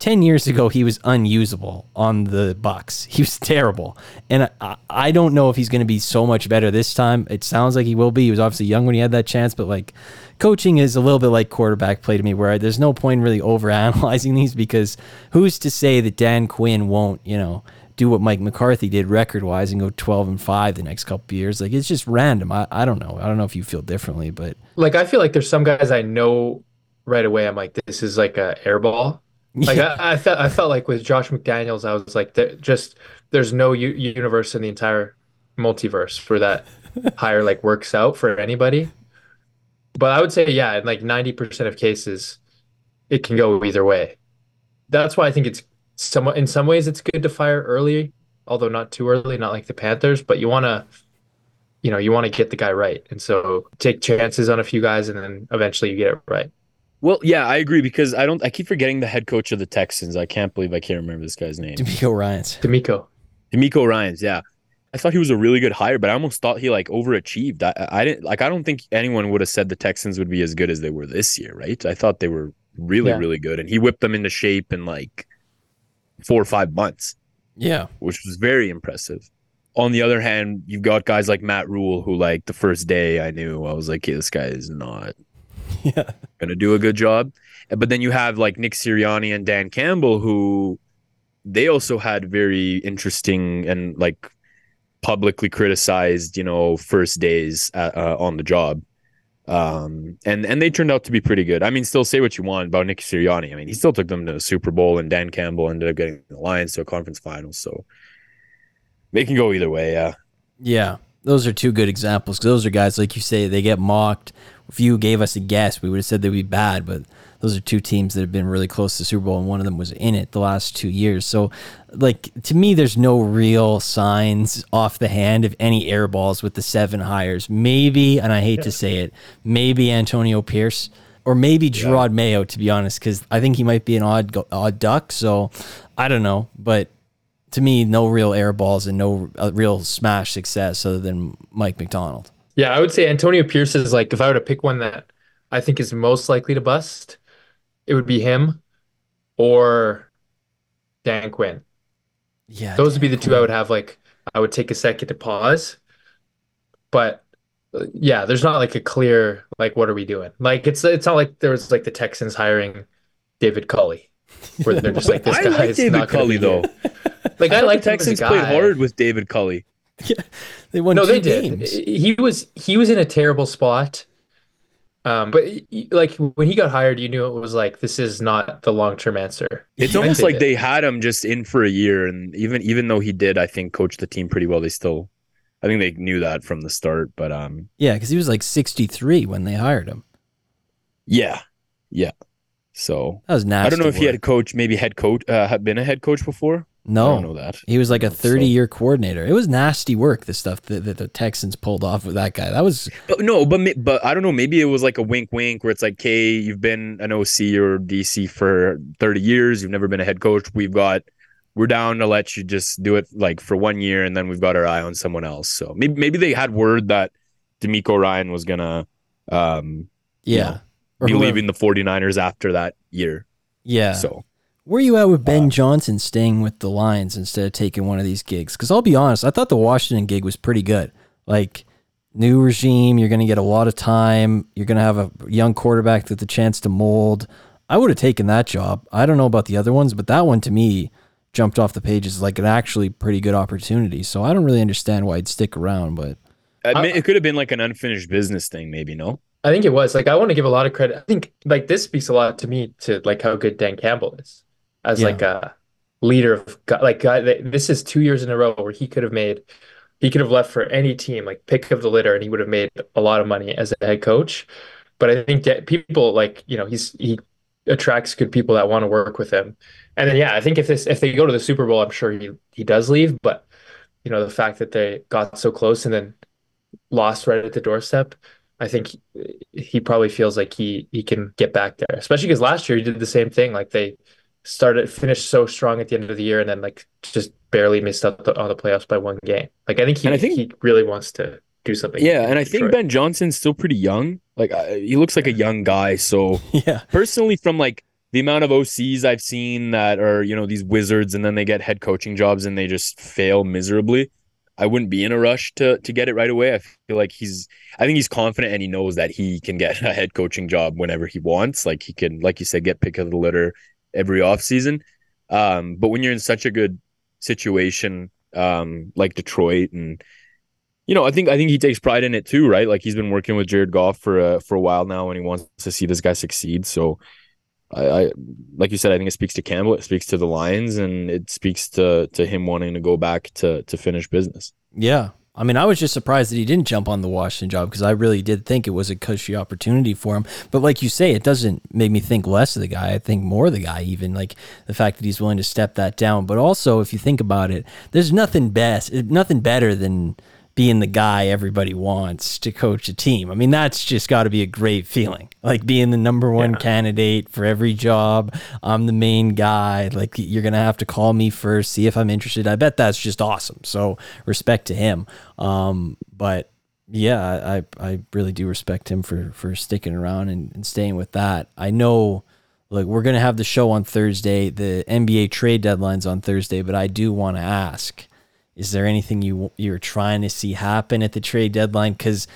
10 years ago, he was unusable on the Bucks. He was terrible. And I don't know if he's going to be so much better this time. It sounds like he will be. He was obviously young when he had that chance, but like coaching is a little bit like quarterback play to me where there's no point really overanalyzing these because who's to say that Dan Quinn won't, you know, do what Mike McCarthy did record-wise and go 12-5 the next couple of years. Like, it's just random. I don't know. I don't know if you feel differently, but... Like, I feel like there's some guys I know right away. I'm like, this is like a air ball. Like I felt like with Josh McDaniels, I was like, there's no universe in the entire multiverse for that hire like works out for anybody. But I would say, yeah, in like 90% of cases, it can go either way. That's why I think it's somewhat in some ways it's good to fire early, although not too early, not like the Panthers. But you want to get the guy right, and so take chances on a few guys, and then eventually you get it right. Well, yeah, I agree because I keep forgetting the head coach of the Texans. I can't believe I can't remember this guy's name. DeMeco Ryans, yeah. I thought he was a really good hire, but I almost thought he like overachieved. I didn't like. I don't think anyone would have said the Texans would be as good as they were this year, right? I thought they were really good, and he whipped them into shape in like 4 or 5 months. Yeah, which was very impressive. On the other hand, you've got guys like Matt Rule, who like the first day I knew, I was like, hey, this guy is not. Yeah, going to do a good job. But then you have like Nick Sirianni and Dan Campbell, who they also had very interesting and like publicly criticized, you know, first days on the job. And they turned out to be pretty good. I mean, still say what you want about Nick Sirianni. I mean, he still took them to the Super Bowl, and Dan Campbell ended up getting the Lions to a conference final. So they can go either way. Yeah. Yeah. Those are two good examples because those are guys, like you say, they get mocked. If you gave us a guess, we would have said they'd be bad, but those are two teams that have been really close to the Super Bowl, and one of them was in it the last 2 years. So, like, to me, there's no real signs off the hand of any air balls with the 7 hires. Maybe, and I hate to say it, maybe Antonio Pierce or maybe Gerard Mayo, to be honest, because I think he might be an odd duck. So, I don't know, but to me, no real air balls and no real smash success other than Mike McDonald. Yeah, I would say Antonio Pierce is like, if I were to pick one that I think is most likely to bust, it would be him or Dan Quinn. Yeah, those would be the two I would have. Like, I would take a second to pause, but yeah, there's not like a clear like, what are we doing? Like, it's not like there was like the Texans hiring David Culley, where they're just like, this guy like is David not Culley though. Like I like the Texans played hard with David Culley. Yeah, they won 2 games. He was in a terrible spot. But like when he got hired, you knew it was like, this is not the long-term answer. It's almost like they had him just in for a year. And even though he did, I think, coach the team pretty well, they still, I think they knew that from the start, but, yeah. Cause he was like 63 when they hired him. Yeah. Yeah. So that was nasty. I don't know if he had a coach, maybe head coach, had been a head coach before. No, I don't know that. He was like a 30-year coordinator. It was nasty work, the stuff that the Texans pulled off with that guy. That was... But I don't know. Maybe it was like a wink-wink where it's like, hey, you've been an OC or DC for 30 years. You've never been a head coach. We're down to let you just do it like for 1 year, and then we've got our eye on someone else. So maybe they had word that DeMeco Ryan was going to be leaving the 49ers after that year. Yeah. So... Where you at with Ben Johnson staying with the Lions instead of taking one of these gigs? Because I'll be honest, I thought the Washington gig was pretty good. Like, new regime, you're going to get a lot of time. You're going to have a young quarterback with the chance to mold. I would have taken that job. I don't know about the other ones, but that one to me jumped off the pages like an actually pretty good opportunity. So I don't really understand why I'd stick around. But it could have been like an unfinished business thing maybe, no? I think it was. Like, I want to give a lot of credit. I think like this speaks a lot to me to like how good Dan Campbell is. As like a leader of this is 2 years in a row where he could have left for any team, like pick of the litter, and he would have made a lot of money as a head coach. But I think that people he attracts good people that want to work with him. And then I think if they go to the Super Bowl, I'm sure he does leave. But the fact that they got so close and then lost right at the doorstep, I think he probably feels like he can get back there. Especially because last year he did the same thing. Like they finished so strong at the end of the year, and then like just barely missed out on the playoffs by one game. Like I think he really wants to do something. Yeah, and I think Ben Johnson's still pretty young. Like he looks like a young guy. So personally, from like the amount of OCs I've seen that are these Wizards, and then they get head coaching jobs and they just fail miserably, I wouldn't be in a rush to get it right away. I feel like he's confident, and he knows that he can get a head coaching job whenever he wants. Like he can, like you said, get pick of the litter every offseason. But when you're in such a good situation like Detroit, and I think he takes pride in it too, right? Like he's been working with Jared Goff for a while now, and he wants to see this guy succeed. So I like you said, I think it speaks to Campbell, it speaks to the Lions, and it speaks to him wanting to go back to finish business. Yeah. I mean, I was just surprised that he didn't jump on the Washington job, because I really did think it was a cushy opportunity for him. But like you say, it doesn't make me think less of the guy. I think more of the guy, even like the fact that he's willing to step that down. But also, if you think about it, there's nothing better than being the guy everybody wants to coach a team. I mean, that's just got to be a great feeling, like being the number one candidate for every job. I'm the main guy. Like, you're going to have to call me first, see if I'm interested. I bet that's just awesome. So respect to him. But yeah, I really do respect him for sticking around and staying with that. I know, look, we're going to have the show on Thursday. The NBA trade deadline's on Thursday, but I do want to ask, is there anything you're trying to see happen at the trade deadline? Because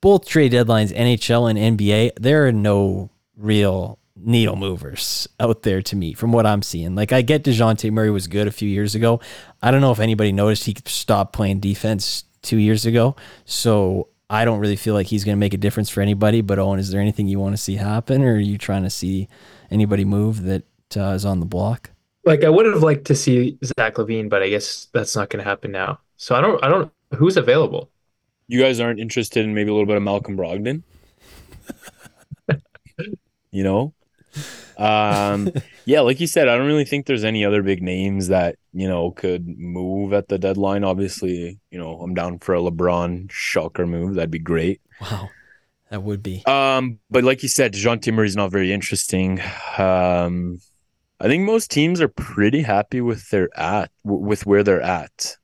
both trade deadlines, NHL and NBA, there are no real needle movers out there to me from what I'm seeing. Like, I get DeJounte Murray was good a few years ago. I don't know if anybody noticed he stopped playing defense 2 years ago. So I don't really feel like he's going to make a difference for anybody. But Owen, is there anything you want to see happen, or are you trying to see anybody move that is on the block? Like, I would have liked to see Zach Levine, but I guess that's not going to happen now. So I don't. Who's available? You guys aren't interested in maybe a little bit of Malcolm Brogdon? Yeah, like you said, I don't really think there's any other big names that could move at the deadline. Obviously, I'm down for a LeBron shocker move. That'd be great. Wow, that would be. But like you said, DeJounte Murray's not very interesting. I think most teams are pretty happy with where they're at.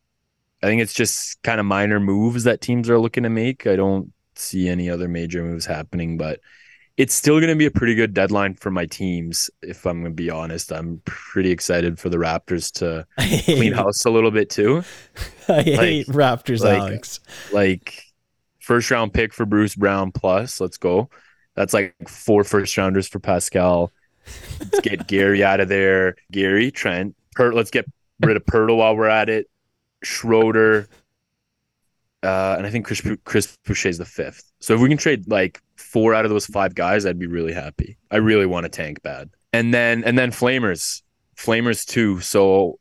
I think it's just kind of minor moves that teams are looking to make. I don't see any other major moves happening, but it's still going to be a pretty good deadline for my teams, if I'm going to be honest. I'm pretty excited for the Raptors to clean house a little bit too. I hate Raptors, Alex. Like, first round pick for Bruce Brown plus, let's go. That's like 4 first rounders for Pascal. Let's get Gary out of there. Gary, Trent, let's get rid of Pirtle while we're at it. Schroeder, And I think Chris Boucher is the fifth. So if we can trade like four out of those five guys, I'd be really happy. I really want to tank bad. And then Flamers too. So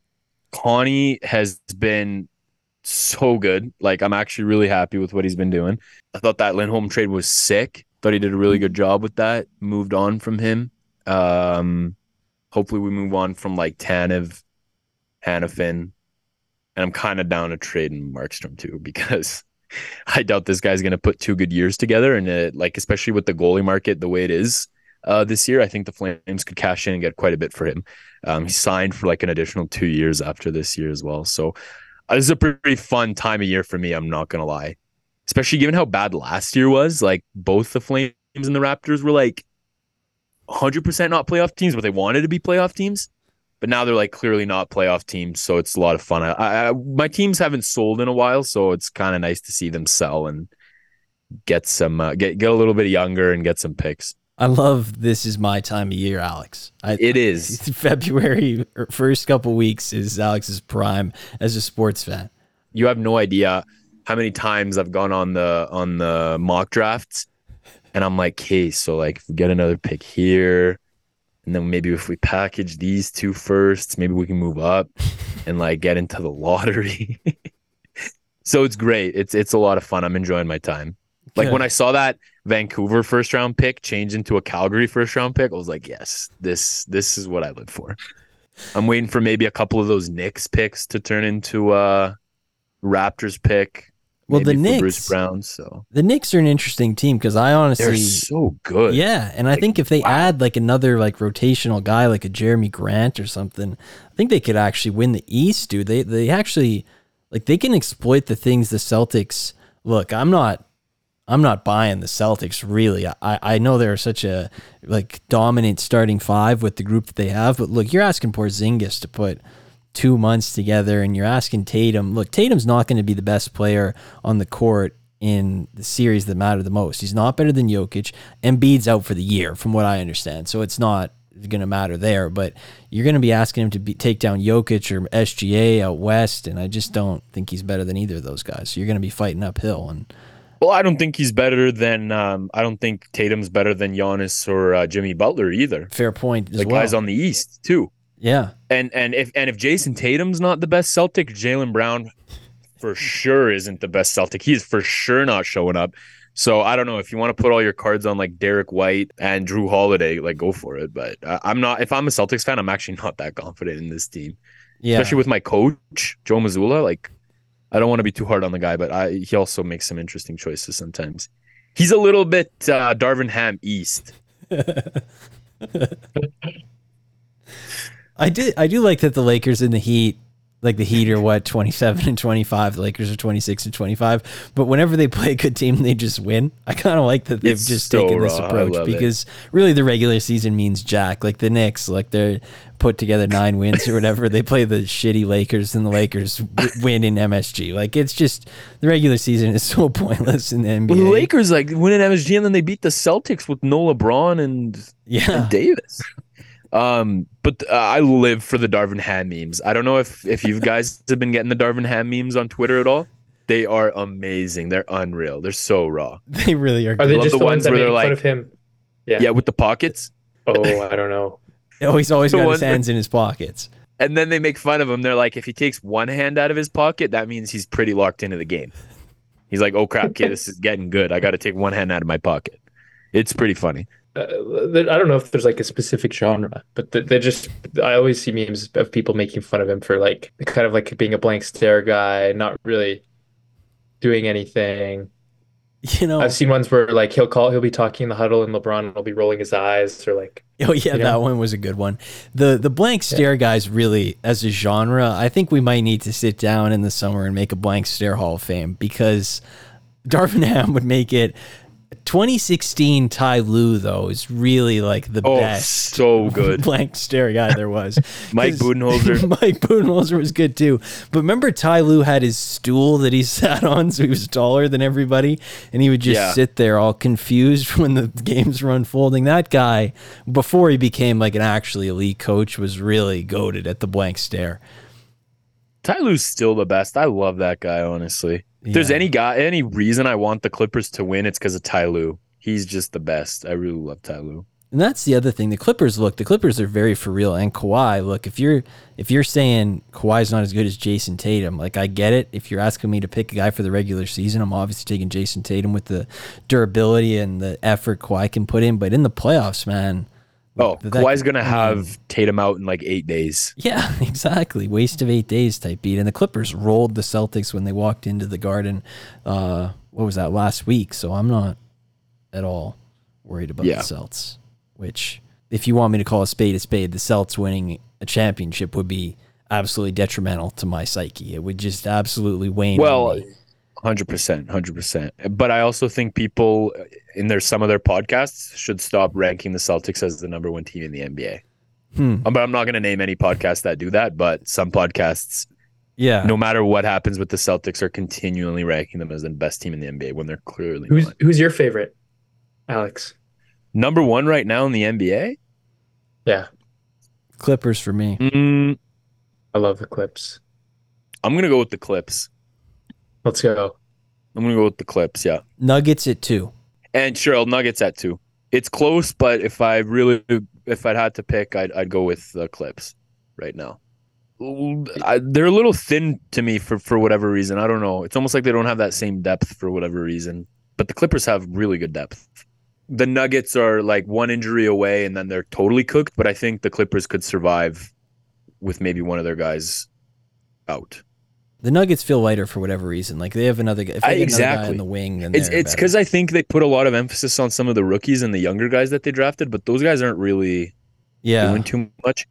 Connie has been so good. Like, I'm actually really happy with what he's been doing. I thought that Lindholm trade was sick. Thought he did a really good job with that. Moved on from him. Hopefully we move on from like Tanev, Hanifin. And I'm kind of down to trading Markstrom too, because I doubt this guy's going to put two good years together. And like, especially with the goalie market the way it is this year, I think the Flames could cash in and get quite a bit for him. He signed for like an additional 2 years after this year as well. So this is a pretty fun time of year for me. I'm not going to lie, especially given how bad last year was. Like, both the Flames and the Raptors were like 100% not playoff teams, but they wanted to be playoff teams. But now they're like clearly not playoff teams, so it's a lot of fun. I my teams haven't sold in a while, so it's kind of nice to see them sell and get some get a little bit younger and get some picks. I love this is my time of year, Alex. It is. February first couple weeks is Alex's prime as a sports fan. You have no idea how many times I've gone on the mock drafts, and I'm like, hey, so like if we get another pick here. And then maybe if we package these two firsts, maybe we can move up and like get into the lottery. So it's great. It's a lot of fun. I'm enjoying my time. Like, when I saw that Vancouver first round pick change into a Calgary first round pick, I was like, yes, this is what I live for. I'm waiting for maybe a couple of those Knicks picks to turn into a Raptors pick. Well, the Knicks, Bruce Brown, so. The Knicks are an interesting team because I honestly... They're so good. Yeah, and I think if they add like another like rotational guy like a Jeremy Grant or something, I think they could actually win the East, dude. They actually... Like, they can exploit the things the Celtics... Look, I'm not buying the Celtics, really. I know they're such a like dominant starting five with the group that they have, but look, you're asking Porzingis to put 2 months together, and you're asking Tatum. Look, Tatum's not going to be the best player on the court in the series that matter the most. He's not better than Jokic. Embiid's out for the year, from what I understand, so it's not going to matter there. But you're going to be asking him to take down Jokic or SGA out west, and I just don't think he's better than either of those guys. So you're going to be fighting uphill. And well, I don't think he's better than. I don't think Tatum's better than Giannis or Jimmy Butler either. Fair point. The guys on the East too. Yeah. And if Jason Tatum's not the best Celtic, Jaylen Brown for sure isn't the best Celtic. He's for sure not showing up. So I don't know if you want to put all your cards on like Derek White and Drew Holiday, like go for it. But I'm not, if I'm a Celtics fan, I'm actually not that confident in this team. Yeah. Especially with my coach, Joe Mazzulla. Like, I don't want to be too hard on the guy, but he also makes some interesting choices sometimes. He's a little bit Darvin Ham East. I do like that the Lakers and the Heat, like the Heat are what, 27 and 25, the Lakers are 26 and 25, but whenever they play a good team, they just win. I kind of like that they've taken this approach because really the regular season means jack. Like the Knicks, like they're put together 9 wins or whatever. They play the shitty Lakers and the Lakers win in MSG. Like, it's just the regular season is so pointless in the NBA. Well, the Lakers like win in MSG and then they beat the Celtics with no LeBron and Davis. But I live for the Darvin Ham memes. I don't know if you guys have been getting the Darvin Ham memes on Twitter at all. They are amazing. They're unreal. They're so raw. They really are. Are they just the ones that are in front of him? Yeah, with the pockets. Oh, I don't know. Oh, he's always got his hands in his pockets. And then they make fun of him. They're like, if he takes one hand out of his pocket, that means he's pretty locked into the game. He's like, oh crap, kid, this is getting good. I got to take one hand out of my pocket. It's pretty funny. I don't know if there's like a specific genre, but they're just, I always see memes of people making fun of him for like kind of like being a blank stare guy, not really doing anything. You know, I've seen ones where like he'll be talking in the huddle and LeBron will be rolling his eyes or like, oh yeah, you know? That one was a good one. The blank stare guys really as a genre, I think we might need to sit down in the summer and make a blank stare Hall of Fame because Darvin Ham would make it. 2016 Ty Lue, though, is really like the best. So good. Blank stare guy there was. Mike Budenholzer. Mike Budenholzer was good, too. But remember Ty Lue had his stool that he sat on, so he was taller than everybody, and he would just sit there all confused when the games were unfolding. That guy, before he became like an actually elite coach, was really goated at the blank stare. Ty Lue's still the best. I love that guy, honestly. Yeah. If there's any guy, any reason I want the Clippers to win, it's because of Ty Lue. He's just the best. I really love Ty Lue. And that's the other thing. The Clippers are very for real. And Kawhi, look, if you're saying Kawhi's not as good as Jason Tatum, like, I get it. If you're asking me to pick a guy for the regular season, I'm obviously taking Jason Tatum with the durability and the effort Kawhi can put in. But in the playoffs, man. Oh, Kawhi's going to have Tatum out in like 8 days. Yeah, exactly. Waste of 8 days type beat. And the Clippers rolled the Celtics when they walked into the Garden. What was that, last week? So I'm not at all worried about the Celts, which, if you want me to call a spade, the Celts winning a championship would be absolutely detrimental to my psyche. It would just absolutely wane. Well, 100%. But I also think people in some of their podcasts should stop ranking the Celtics as the number one team in the NBA. But I'm not going to name any podcasts that do that, but some podcasts, no matter what happens with the Celtics, are continually ranking them as the best team in the NBA when they're clearly not. Who's your favorite, Alex? Number one right now in the NBA? Yeah. Clippers for me. I love the Clips. I'm going to go with the Clips. Let's go. I'm going to go with the Clips, yeah. Nuggets at 2. And sure, Nuggets at 2. It's close, but if I had to pick, I'd go with the Clips right now. They're a little thin to me for whatever reason. I don't know. It's almost like they don't have that same depth for whatever reason. But the Clippers have really good depth. The Nuggets are like one injury away and then they're totally cooked, but I think the Clippers could survive with maybe one of their guys out. The Nuggets feel lighter for whatever reason. Like, they have another guy on the wing. Then it's because I think they put a lot of emphasis on some of the rookies and the younger guys that they drafted, but those guys aren't really doing too much.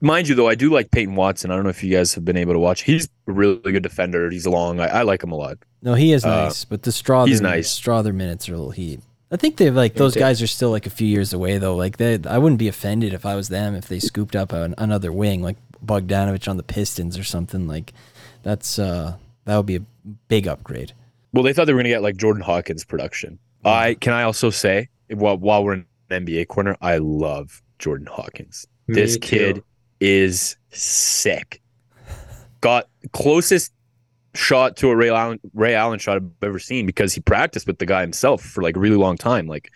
Mind you, though, I do like Peyton Watson. I don't know if you guys have been able to watch. He's a really good defender. He's long. I like him a lot. No, he is nice, but the minutes are a little heat. I think they've those guys are still like a few years away, though. Like, I wouldn't be offended if I was them if they scooped up another wing, like Bogdanovich on the Pistons or something. Like, that's that would be a big upgrade. Well, they thought they were going to get like Jordan Hawkins production. Yeah. I also say, while we're in an NBA corner, I love Jordan Hawkins. This kid is sick. Got closest shot to a Ray Allen shot I've ever seen, because he practiced with the guy himself for like a really long time. Like,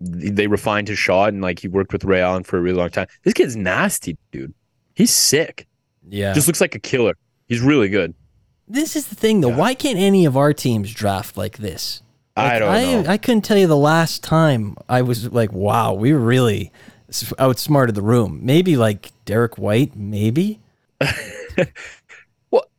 they refined his shot and like he worked with Ray Allen for a really long time. This kid's nasty, dude. He's sick. Yeah. Just looks like a killer. He's really good. This is the thing, though. Yeah. Why can't any of our teams draft like this? Like, I don't know. I couldn't tell you the last time I was like, wow, we really outsmarted the room. Maybe like Derek White, maybe.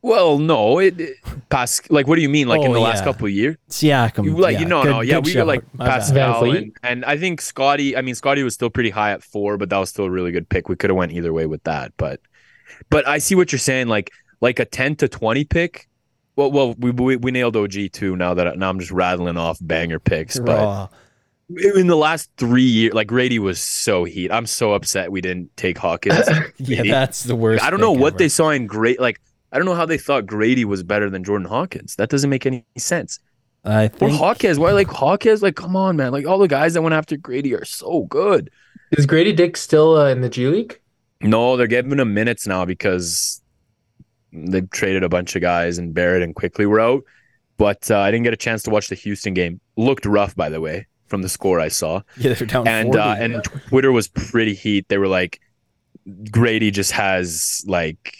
Well, no. Like, what do you mean? Like, in the last couple of years? Siakam. We were like Pascal. And I think Scotty was still pretty high at 4, but that was still a really good pick. We could have went either way with that. But I see what you're saying. Like a 10 to 20 pick. Well, we nailed OG too. Now I'm just rattling off banger picks. Raw. But in the last 3 years, like, Grady was so heat. I'm so upset we didn't take Hawkins. That's the worst. I don't know what they saw in great. Like, I don't know how they thought Grady was better than Jordan Hawkins. That doesn't make any sense. I think. Or Hawkins. Why, like, Hawkins? Like, come on, man. Like, all the guys that went after Grady are so good. Is Grady Dick still in the G League? No, they're giving him minutes now because they've traded a bunch of guys and Barrett and Quickly were out. But I didn't get a chance to watch the Houston game. Looked rough, by the way, from the score I saw. Yeah, they're down 40. And Twitter was pretty heat. They were like, Grady just has, like...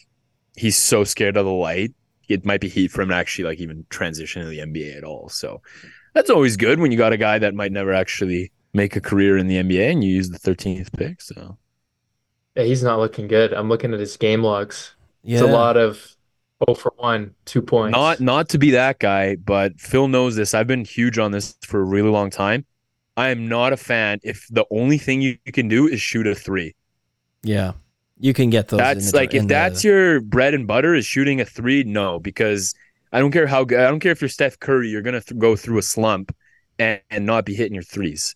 He's so scared of the light. It might be heat for him to actually like even transition to the NBA at all. So that's always good when you got a guy that might never actually make a career in the NBA and you use the 13th pick. So yeah, he's not looking good. I'm looking at his game logs. Yeah. It's a lot of 0 for 1, 2 points. Not to be that guy, but Phil knows this. I've been huge on this for a really long time. I am not a fan if the only thing you can do is shoot a 3. Yeah. You can get those. That's like, if that's your bread and butter is shooting a 3, no, because I don't care if you're Steph Curry, you're going to go through a slump and not be hitting your 3s.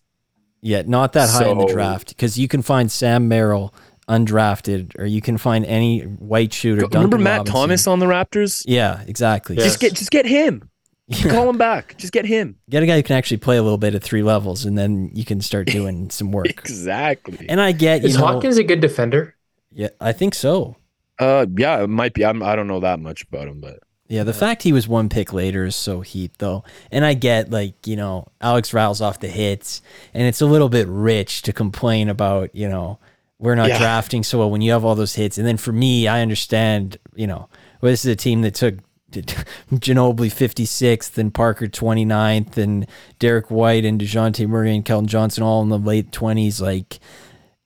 Yeah, not that high in the draft, because you can find Sam Merrill undrafted, or you can find any white shooter. Remember Matt Thomas on the Raptors? Yeah, exactly. Yes. Just get him. Yeah. Call him back. Just get him. Get a guy who can actually play a little bit at 3 levels, and then you can start doing some work. Exactly. And I get, is Hawkins a good defender? Yeah, I think so. Yeah, it might be. I don't know that much about him, but yeah, the fact he was one pick later is so heaped, though. And I get, like, you know, Alex rattles off the hits, and it's a little bit rich to complain about, you know, we're not drafting so well when you have all those hits. And then for me, I understand, you know, well, this is a team that took Ginobili 56th and Parker 29th and Derek White and DeJounte Murray and Keldon Johnson all in the late 20s. Like,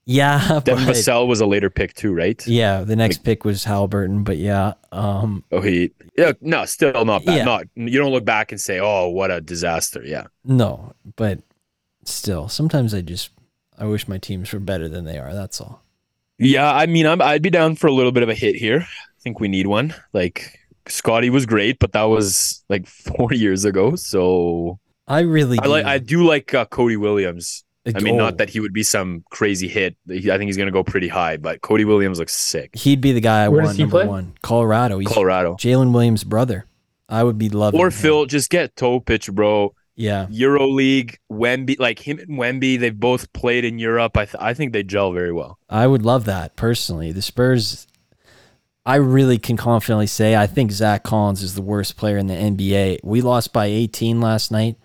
yeah. Devin Vassell was a later pick too, right? Yeah, the next pick was Haliburton, but yeah. No, still not bad. Yeah. Not, you don't look back and say, oh, what a disaster. Yeah. No, but still, sometimes I wish my teams were better than they are. That's all. Yeah, I mean, I'd be down for a little bit of a hit here. I think we need one. Like, Scotty was great, but that was like 4 years ago. So I do like Cody Williams. I mean, not that he would be some crazy hit. I think he's going to go pretty high, but Cody Williams looks sick. He'd be the guy I want, number one. Colorado. He's Colorado. Jalen Williams' brother. I would be loving him. Or Phil, just get Topic, bro. Yeah. EuroLeague, Wemby, like him and Wemby, they've both played in Europe. I think they gel very well. I would love that, personally. The Spurs, I really can confidently say, I think Zach Collins is the worst player in the NBA. We lost by 18 last night.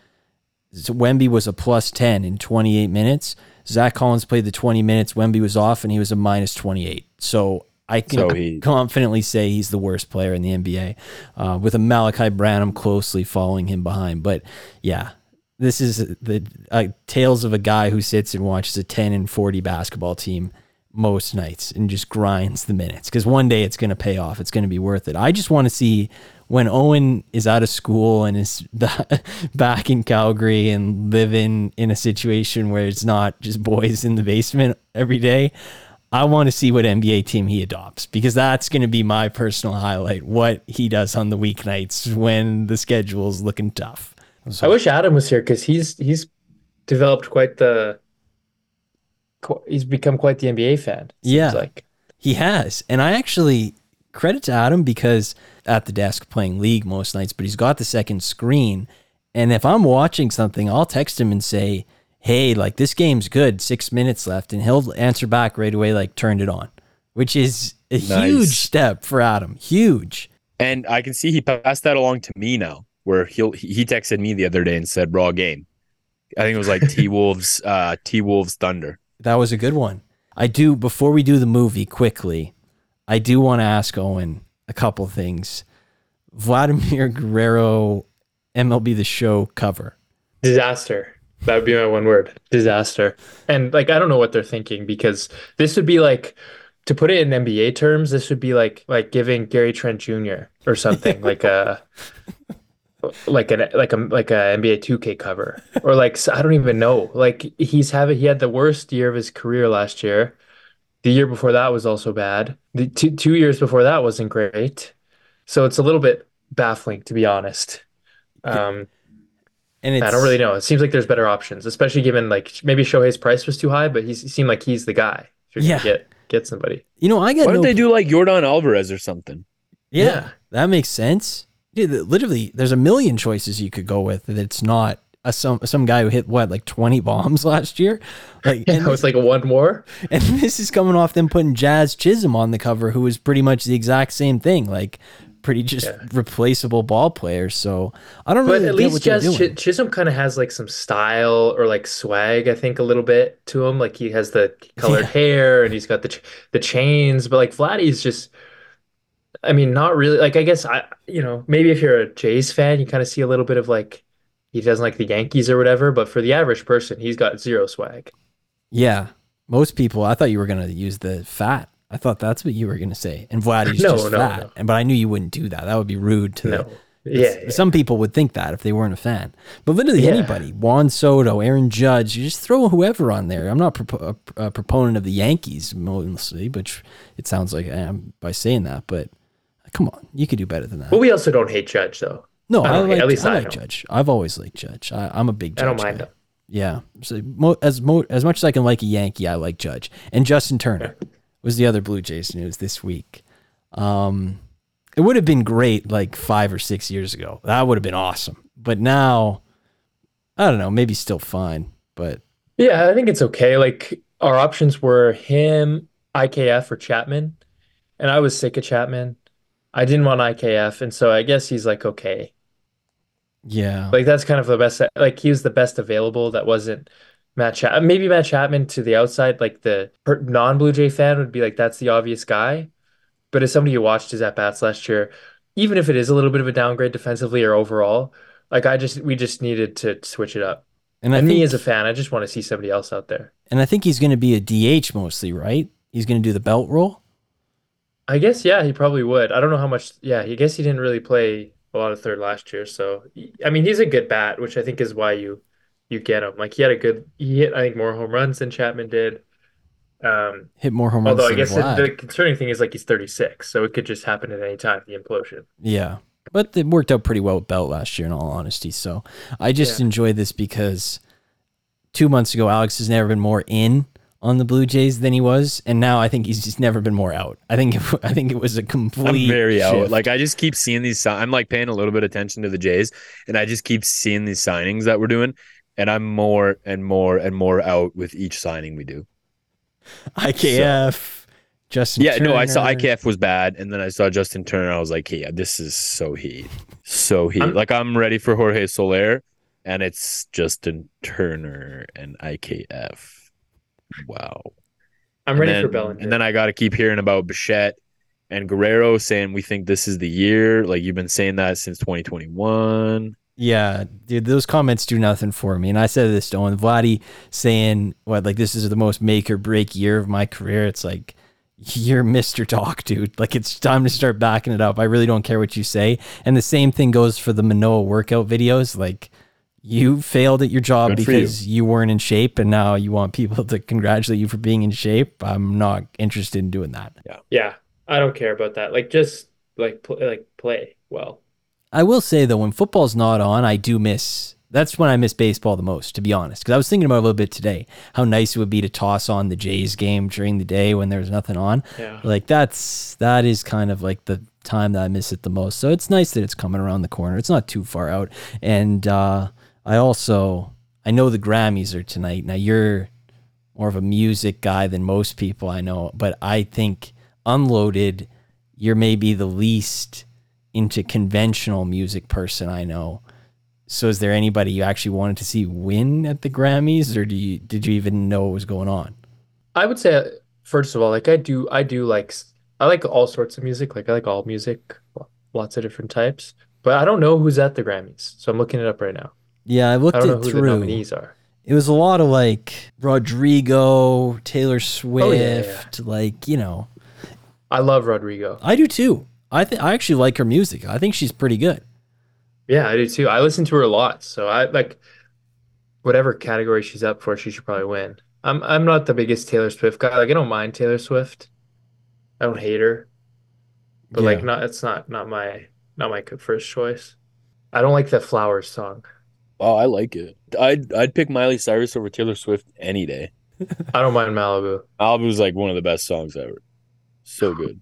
Wemby was a plus 10 in 28 minutes. Zach Collins played the 20 minutes. Wemby was off, and he was a minus 28. So I can confidently say he's the worst player in the NBA, with a Malachi Branham closely following him behind. But, yeah, this is the tales of a guy who sits and watches a 10 and 40 basketball team most nights and just grinds the minutes, because one day it's going to pay off. It's going to be worth it. I just want to see when Owen is out of school and is back in Calgary and living in a situation where it's not just boys in the basement every day, I want to see what NBA team he adopts, because that's going to be my personal highlight, what he does on the weeknights when the schedule's looking tough. So I wish Adam was here, because he's developed he's become quite the NBA fan. Yeah, he has. And I actually... credit to Adam, because at the desk playing league most nights, but he's got the second screen, and if I'm watching something, I'll text him and say, hey, like, this game's good, 6 minutes left, and he'll answer back right away, like, turned it on, which is a huge step for Adam. Huge. And I can see he passed that along to me now, where he texted me the other day and said raw game. I think it was like T-Wolves Thunder. That was a good one. Before we do the movie quickly, I do want to ask Owen a couple things. Vladimir Guerrero, MLB The Show cover. Disaster. That would be my one word. Disaster. And, like, I don't know what they're thinking, because this would be like, to put it in NBA terms, this would be like giving Gary Trent Jr. or something, like a NBA 2K cover, or like, I don't even know. Like, he had the worst year of his career last year. The year before that was also bad. The two years before that wasn't great. So it's a little bit baffling, to be honest. And I don't really know. It seems like there's better options, especially given, like, maybe Shohei's price was too high, but he seemed like he's the guy. If you're gonna get somebody. You know, why don't they do like Jordan Alvarez or something? Yeah, that makes sense. Dude, literally, there's a million choices you could go with that's not some guy who hit 20 bombs last year, and it was like one more. And this is coming off them putting Jazz Chisholm on the cover, who was pretty much the exact same thing, replaceable ball player. So I don't really. But at least Jazz Chisholm kind of has like some style or like swag, I think, a little bit to him. Like, he has the colored hair and he's got the chains, but like Vladdy's just. I mean, not really. Like, I guess maybe if you're a Jays fan, you kind of see a little bit of like. He doesn't like the Yankees or whatever, but for the average person, he's got zero swag. Yeah. Most people, I thought you were going to use the fat. I thought that's what you were going to say. And Vladdy's fat. No. But I knew you wouldn't do that. That would be rude to them. Yeah. Some people would think that if they weren't a fan. But literally anybody, Juan Soto, Aaron Judge, you just throw whoever on there. I'm not a proponent of the Yankees mostly, but it sounds like I am by saying that. But come on, you could do better than that. Well, we also don't hate Judge, though. No, I like Judge. I've always liked Judge. I'm a big Judge. I don't mind him. Yeah. So as much as I can like a Yankee, I like Judge. And Justin Turner was the other Blue Jays news this week. It would have been great 5 or 6 years ago. That would have been awesome. But now, I don't know, maybe still fine. But yeah, I think it's okay. Like, our options were him, IKF, or Chapman. And I was sick of Chapman. I didn't want IKF, and so I guess he's like okay. Yeah, like that's kind of the best. Like he was the best available. That wasn't Matt Chapman. Maybe Matt Chapman to the outside, like the non-Blue Jay fan would be like, that's the obvious guy. But as somebody who watched his at-bats last year, even if it is a little bit of a downgrade defensively or overall, like we just needed to switch it up. And me as a fan, I just want to see somebody else out there. And I think he's going to be a DH mostly, right? He's going to do the belt roll. I guess, yeah, he probably would. I don't know how much. Yeah, I guess he didn't really play a lot of third last year. So, I mean, he's a good bat, which I think is why you get him. Like, he hit, I think, more home runs than Chapman did. Hit more home runs. Although I guess the concerning thing is, like, he's 36, so it could just happen at any time, the implosion. Yeah, but it worked out pretty well with Belt last year, in all honesty. So I just enjoy this because 2 months ago, Alex has never been more in on the Blue Jays than he was, and now I think he's just never been more out. I think it was a complete shift. Like I just keep seeing these. I'm like paying a little bit of attention to the Jays, and I just keep seeing these signings that we're doing, and I'm more and more and more out with each signing we do. IKF, so, Justin. Yeah, Turner. No, I saw IKF was bad, and then I saw Justin Turner. I was like, yeah, this is so heat, so heat. Like I'm ready for Jorge Soler, and it's Justin Turner and IKF. Wow. I'm ready for Bellinger. And then I got to keep hearing about Bichette and Guerrero saying we think this is the year. Like you've been saying that since 2021. Yeah, dude, those comments do nothing for me. And I said this to Owen Vladdy saying, what, like this is the most make or break year of my career. It's like, you're Mr. Talk, dude. Like it's time to start backing it up. I really don't care what you say. And the same thing goes for the Manoah workout videos. Like, you failed at your job because you weren't in shape, and now you want people to congratulate you for being in shape. I'm not interested in doing that. Yeah, I don't care about that. Like, just like play well. I will say though, when football's not on, I do miss. That's when I miss baseball the most, to be honest. Because I was thinking about it a little bit today, how nice it would be to toss on the Jays game during the day when there's nothing on. Yeah. Like that is kind of like the time that I miss it the most. So it's nice that it's coming around the corner. It's not too far out, and. I know the Grammys are tonight. Now, you're more of a music guy than most people I know, but I think Unloaded, you're maybe the least into conventional music person I know. So is there anybody you actually wanted to see win at the Grammys, or did you even know what was going on? I would say, first of all, like I like all sorts of music. Like I like all music, lots of different types, but I don't know who's at the Grammys. So I'm looking it up right now. Yeah, I looked it through. Who the nominees are. It was a lot of like Rodrigo, Taylor Swift, like, you know. I love Rodrigo. I do too. I actually like her music. I think she's pretty good. Yeah, I do too. I listen to her a lot. So I like whatever category she's up for, she should probably win. I'm not the biggest Taylor Swift guy. Like I don't mind Taylor Swift. I don't hate her. But like it's not my first choice. I don't like that Flowers song. Oh, I like it. I'd pick Miley Cyrus over Taylor Swift any day. I don't mind Malibu. Malibu's like one of the best songs ever. So good.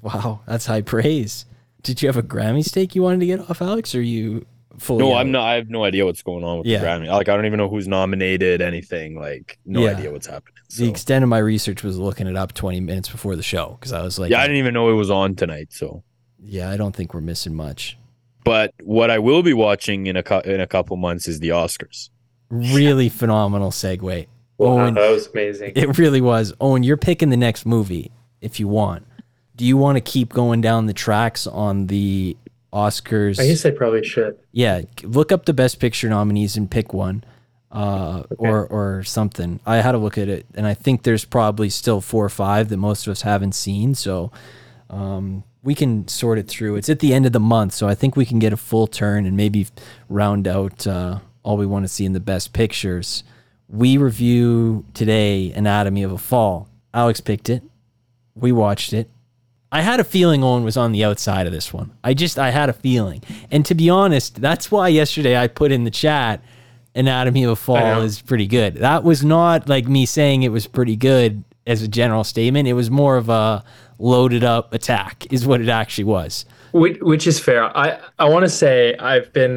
Wow, that's high praise. Did you have a Grammy steak you wanted to get off, Alex? Or are you fully? No, I'm not. I have no idea what's going on with the Grammy. Like, I don't even know who's nominated. Anything like idea what's happening. So. The extent of my research was looking it up 20 minutes before the show because I was like, I didn't even know it was on tonight. So yeah, I don't think we're missing much. But what I will be watching in a couple months is the Oscars. Really phenomenal segue. Wow, Owen, that was amazing. It really was. Owen, you're picking the next movie if you want. Do you want to keep going down the tracks on the Oscars? I guess I probably should. Yeah, look up the Best Picture nominees and pick one or something. I had a look at it, and I think there's probably still 4 or 5 that most of us haven't seen, so... we can sort it through. It's at the end of the month, so I think we can get a full turn and maybe round out all we want to see in the best pictures. We review today Anatomy of a Fall. Alex picked it. We watched it. I had a feeling Owen was on the outside of this one. I had a feeling. And to be honest, that's why yesterday I put in the chat, Anatomy of a Fall is pretty good. That was not like me saying it was pretty good as a general statement. It was more of a... loaded up attack is what it actually was, which is fair. I want to say I've been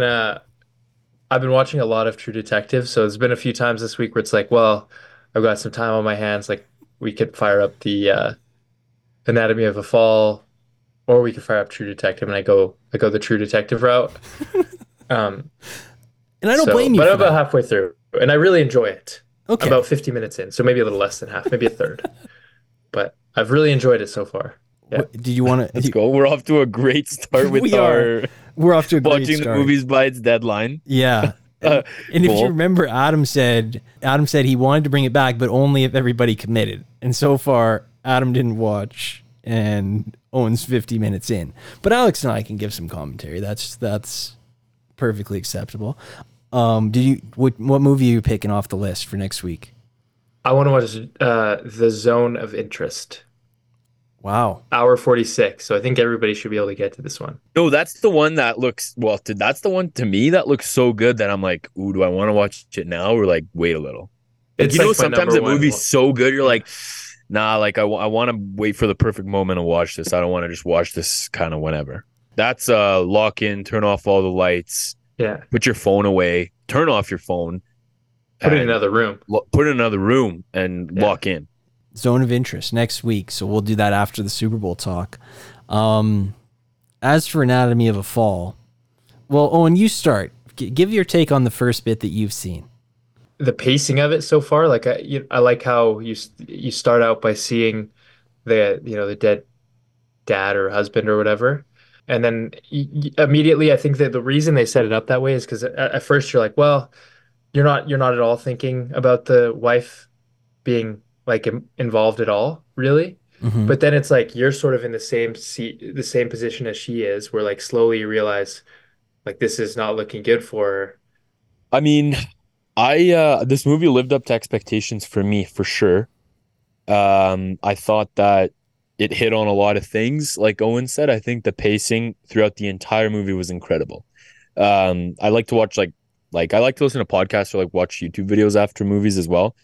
watching a lot of True Detective, so there's been a few times this week where it's like, well, I've got some time on my hands, like we could fire up the Anatomy of a Fall, or we could fire up True Detective, and I go the True Detective route. And I don't blame you. But I'm about halfway through, and I really enjoy it. Okay. About 50 minutes in, so maybe a little less than half, maybe a third. But I've really enjoyed it so far. Yeah. Do you want to? Let's go. We're off to a great start with We're off to a great start. Watching the movies by its deadline. Yeah. And if you remember, Adam said he wanted to bring it back, but only if everybody committed. And so far, Adam didn't watch, and Owen's 50 minutes in. But Alex and I can give some commentary. That's perfectly acceptable. What movie are you picking off the list for next week? I want to watch The Zone of Interest. Wow. Hour 46. So I think everybody should be able to get to this one. No, that's the one that looks, that's the one to me that looks so good that I'm like, ooh, do I want to watch it now or like wait a little? Like, you know, sometimes a movie's so good, you're like, nah, like I want to wait for the perfect moment to watch this. I don't want to just watch this kind of whenever. That's lock in, turn off all the lights. Yeah. Put your phone away, turn off your phone. Put it in another room. Put it in another room and lock in. Zone of Interest next week, so we'll do that after the Super Bowl talk. As for Anatomy of a Fall, well, Owen, you start. Give your take on the first bit that you've seen. The pacing of it so far, like I like how you start out by seeing the dead dad or husband or whatever, and then immediately I think that the reason they set it up that way is because at first you're like, well, you're not at all thinking about the wife being like involved at all, really. Mm-hmm. But then it's like you're sort of in the same seat, the same position as she is, where like slowly you realize like this is not looking good for her. I mean, this movie lived up to expectations for me, for sure. I thought that it hit on a lot of things. Like Owen said, I think the pacing throughout the entire movie was incredible. I like to watch I like to listen to podcasts or like watch YouTube videos after movies as well.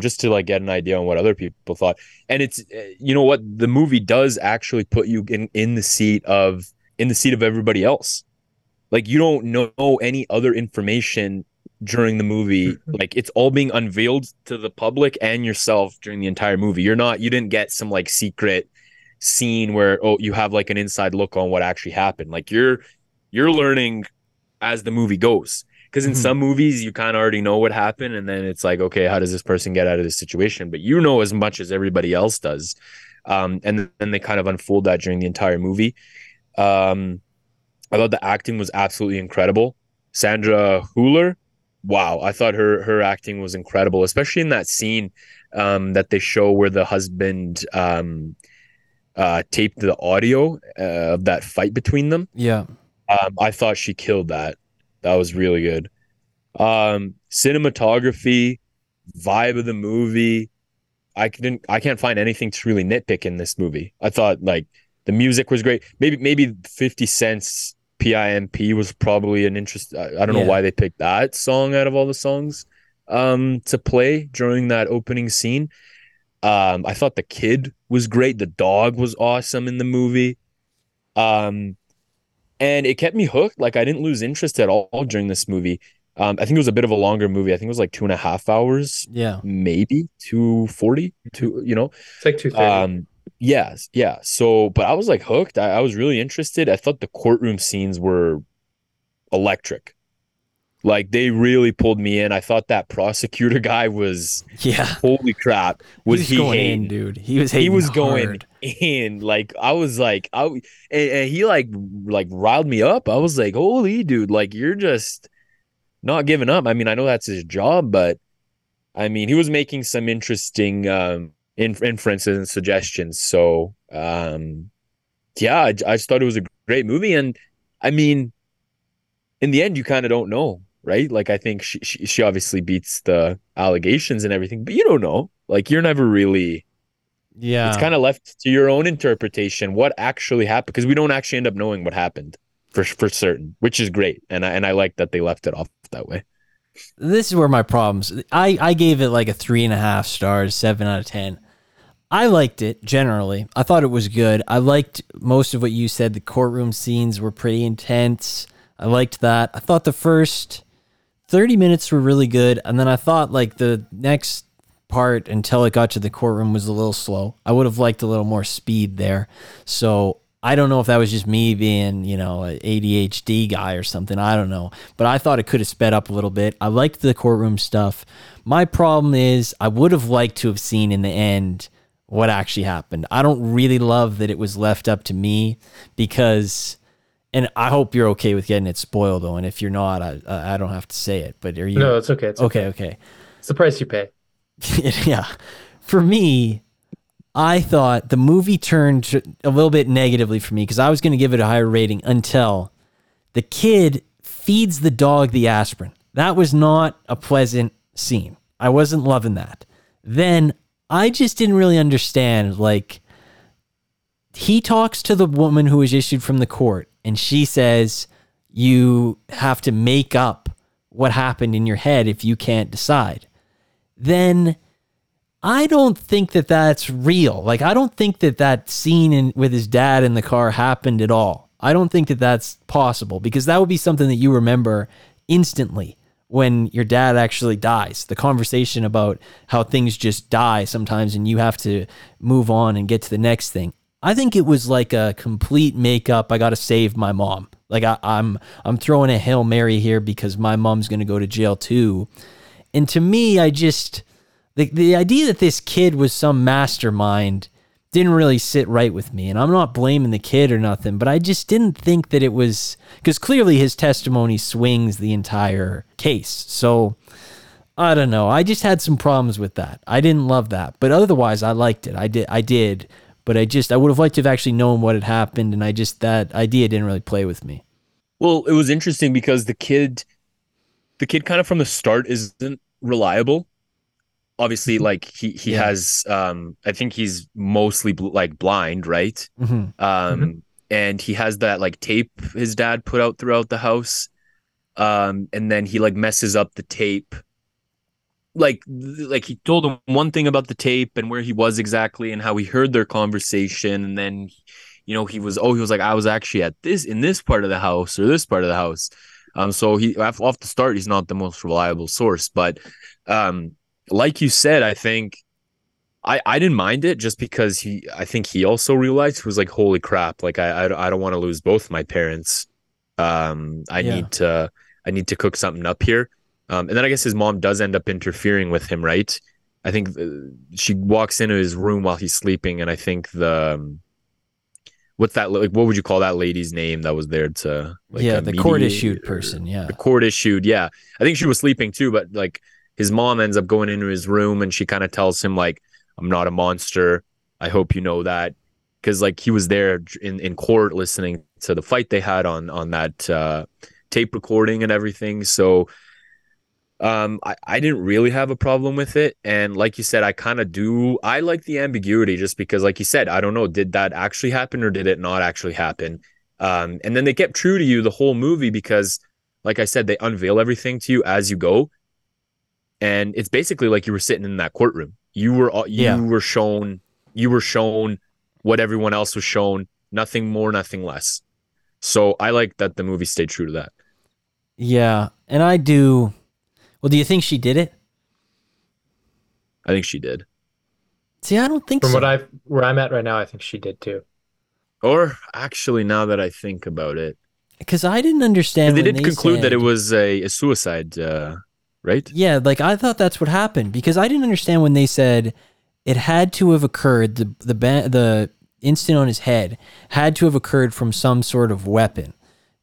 Just to like get an idea on what other people thought. And it's, you know what, the movie does actually put you in the seat of everybody else. Like you don't know any other information during the movie. Like it's all being unveiled to the public and yourself during the entire movie. You didn't get some like secret scene where, oh, you have like an inside look on what actually happened. Like you're learning as the movie goes. Because in some movies, you kind of already know what happened. And then it's like, okay, how does this person get out of this situation? But you know as much as everybody else does. And then they kind of unfold that during the entire movie. I thought the acting was absolutely incredible. Sandra Hüller, wow. I thought her acting was incredible, especially in that scene that they show where the husband taped the audio of that fight between them. Yeah. I thought she killed that. That was really good. Cinematography, vibe of the movie. I can't find anything to really nitpick in this movie. I thought like the music was great. Maybe 50 Cent's PIMP was probably an interest. I don't know why they picked that song out of all the songs to play during that opening scene. I thought the kid was great. The dog was awesome in the movie. And it kept me hooked. Like I didn't lose interest at all during this movie. I think it was a bit of a longer movie. I think it was like 2.5 hours. Yeah, maybe 2:40. It's like 2:30. Yeah. So, but I was like hooked. I was really interested. I thought the courtroom scenes were electric. Like they really pulled me in. I thought that prosecutor guy was holy crap. Was he going in, dude? He was going in. Like I was like and he like riled me up. I was like, holy dude, like you're just not giving up. I mean, I know that's his job, but I mean, he was making some interesting inferences and suggestions. So I just thought it was a great movie, and I mean, in the end, you kind of don't know. Right? Like, I think she obviously beats the allegations and everything, but you don't know. Like, you're never really... Yeah. It's kind of left to your own interpretation what actually happened, because we don't actually end up knowing what happened for certain, which is great. And I like that they left it off that way. This is where my problems... I gave it like a 3.5 stars, 7 out of 10. I liked it, generally. I thought it was good. I liked most of what you said. The courtroom scenes were pretty intense. I liked that. I thought the first 30 minutes were really good, and then I thought like the next part until it got to the courtroom was a little slow. I would have liked a little more speed there. So I don't know if that was just me being, you know, an ADHD guy or something. I don't know. But I thought it could have sped up a little bit. I liked the courtroom stuff. My problem is I would have liked to have seen in the end what actually happened. I don't really love that it was left up to me because... And I hope you're okay with getting it spoiled, though. And if you're not, I don't have to say it. But are you? No, it's okay. It's okay. It's the price you pay. Yeah. For me, I thought the movie turned a little bit negatively for me because I was going to give it a higher rating until the kid feeds the dog the aspirin. That was not a pleasant scene. I wasn't loving that. Then I just didn't really understand. Like, he talks to the woman who was issued from the court. And she says, you have to make up what happened in your head if you can't decide. Then I don't think that that's real. Like, I don't think that that scene with his dad in the car happened at all. I don't think that that's possible because that would be something that you remember instantly when your dad actually dies. The conversation about how things just die sometimes and you have to move on and get to the next thing. I think it was like a complete makeup. I got to save my mom. Like I'm throwing a Hail Mary here because my mom's going to go to jail too. And to me, I just, the idea that this kid was some mastermind didn't really sit right with me. And I'm not blaming the kid or nothing, but I just didn't think that it was, because clearly his testimony swings the entire case. So I don't know. I just had some problems with that. I didn't love that, but otherwise I liked it. I did. But I would have liked to have actually known what had happened. And that idea didn't really play with me. Well, it was interesting because the kid kind of from the start isn't reliable. Obviously, like he has, I think he's mostly like blind, right? Mm-hmm. And he has that like tape his dad put out throughout the house. And then he like messes up the tape. Like he told him one thing about the tape and where he was exactly and how he heard their conversation. And then, you know, he was like, I was actually at in this part of the house or this part of the house. So he, off the start, he's not the most reliable source, but, like you said, I think I didn't mind it just because I think he also realized he was like, holy crap. Like I don't want to lose both my parents. I need to cook something up here. And then I guess his mom does end up interfering with him, right? I think she walks into his room while he's sleeping, and I think what would you call that lady's name that was there to the court issued person, the court issued, I think she was sleeping too, but like his mom ends up going into his room and she kind of tells him like, I'm not a monster. I hope you know that, because like he was there in court listening to the fight they had on that tape recording and everything, so. I didn't really have a problem with it. And like you said, I kind of do. I like the ambiguity just because, like you said, I don't know, did that actually happen or did it not actually happen? And then they kept true to you the whole movie because, like I said, they unveil everything to you as you go. And it's basically like you were sitting in that courtroom. You were shown what everyone else was shown, nothing more, nothing less. So I like that the movie stayed true to that. Yeah, and I do... Well, do you think she did it? I think she did. See, I don't think so. Where I'm at right now, I think she did too. Or actually, now that I think about it. Because I didn't understand. They did conclude that it was a suicide, right? Yeah, like I thought that's what happened. Because I didn't understand when they said it had to have occurred, the incident on his head had to have occurred from some sort of weapon.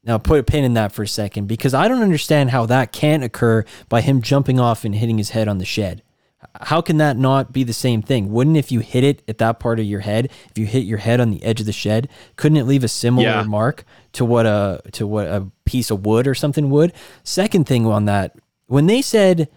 Now, put a pin in that for a second, because I don't understand how that can't occur by him jumping off and hitting his head on the shed. How can that not be the same thing? Wouldn't, if you hit it at that part of your head, if you hit your head on the edge of the shed, couldn't it leave a similar mark to what a piece of wood or something would? Second thing on that, when they said,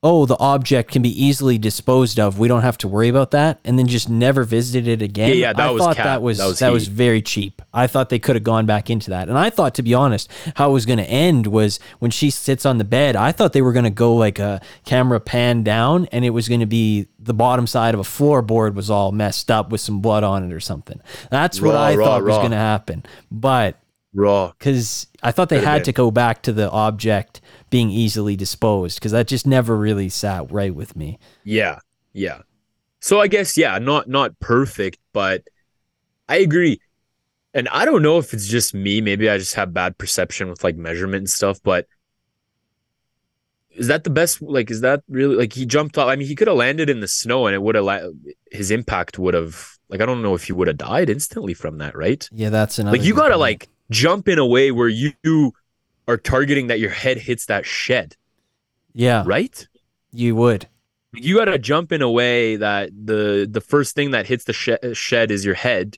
oh, the object can be easily disposed of, we don't have to worry about that, and then just never visited it again. Yeah, I thought that was very cheap. I thought they could have gone back into that. And I thought, to be honest, how it was going to end was when she sits on the bed, I thought they were going to go like a camera pan down and it was going to be the bottom side of a floorboard was all messed up with some blood on it or something. That's what I thought was going to happen. But because I thought they had to go back to the object being easily disposed, because that just never really sat right with me. Yeah. Yeah. So I guess, yeah, not perfect, but I agree. And I don't know if it's just me. Maybe I just have bad perception with like measurement and stuff, but is that the best? Like, is that really, like, he jumped off? I mean, he could have landed in the snow and it would have, his impact would have, like, I don't know if he would have died instantly from that, right? Yeah, that's another. Like, you got to like jump in a way where you are targeting that your head hits that shed. Yeah. Right? You would. You got to jump in a way that the first thing that hits the shed is your head.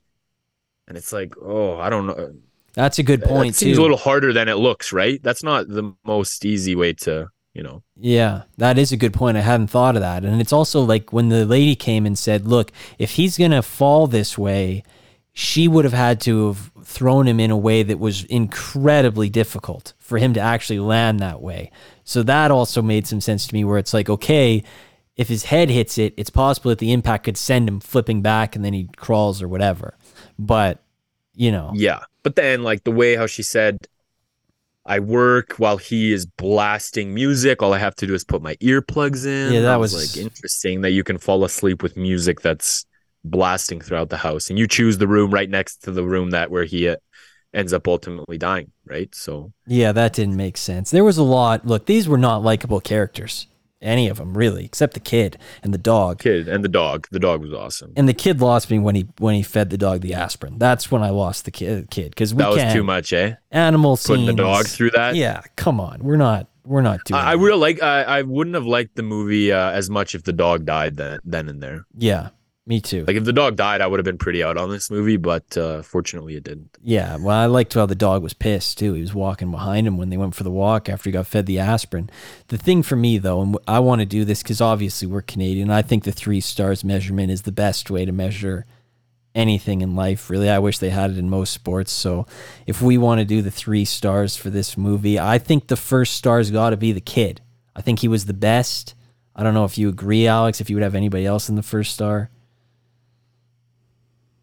And it's like, oh, I don't know. That's a good point, too. It seems a little harder than it looks, right? That's not the most easy way to, you know. Yeah, that is a good point. I hadn't thought of that. And it's also like when the lady came and said, look, if he's going to fall this way, she would have had to have thrown him in a way that was incredibly difficult for him to actually land that way. So that also made some sense to me where it's like, okay, if his head hits it, it's possible that the impact could send him flipping back and then he crawls or whatever. But, you know. Yeah. But then, like, the way how she said, I work while he is blasting music. All I have to do is put my earplugs in. Yeah, that was like interesting that you can fall asleep with music that's blasting throughout the house. And you choose the room right next to the room that where he ends up ultimately dying, right? So yeah, that didn't make sense. There was a lot. Look, these were not likable characters. Any of them, really, except the kid and the dog. The dog was awesome. And the kid lost me when he fed the dog the aspirin. That's when I lost the kid because that was too much, eh? Animal scenes. Putting the dog through that. Yeah, come on, we're not doing. I would like. I wouldn't have liked the movie as much if the dog died then and there. Yeah, me too. Like if the dog died, I would have been pretty out on this movie, but fortunately, it didn't. Yeah, well, I liked how the dog was pissed too. He was walking behind him when they went for the walk after he got fed the aspirin. The thing for me though, and I want to do this because obviously we're Canadian. I think the 3 stars measurement is the best way to measure anything in life. Really, I wish they had it in most sports. So, if we want to do the 3 stars for this movie, I think the first star's got to be the kid. I think he was the best. I don't know if you agree, Alex. If you would have anybody else in the first star.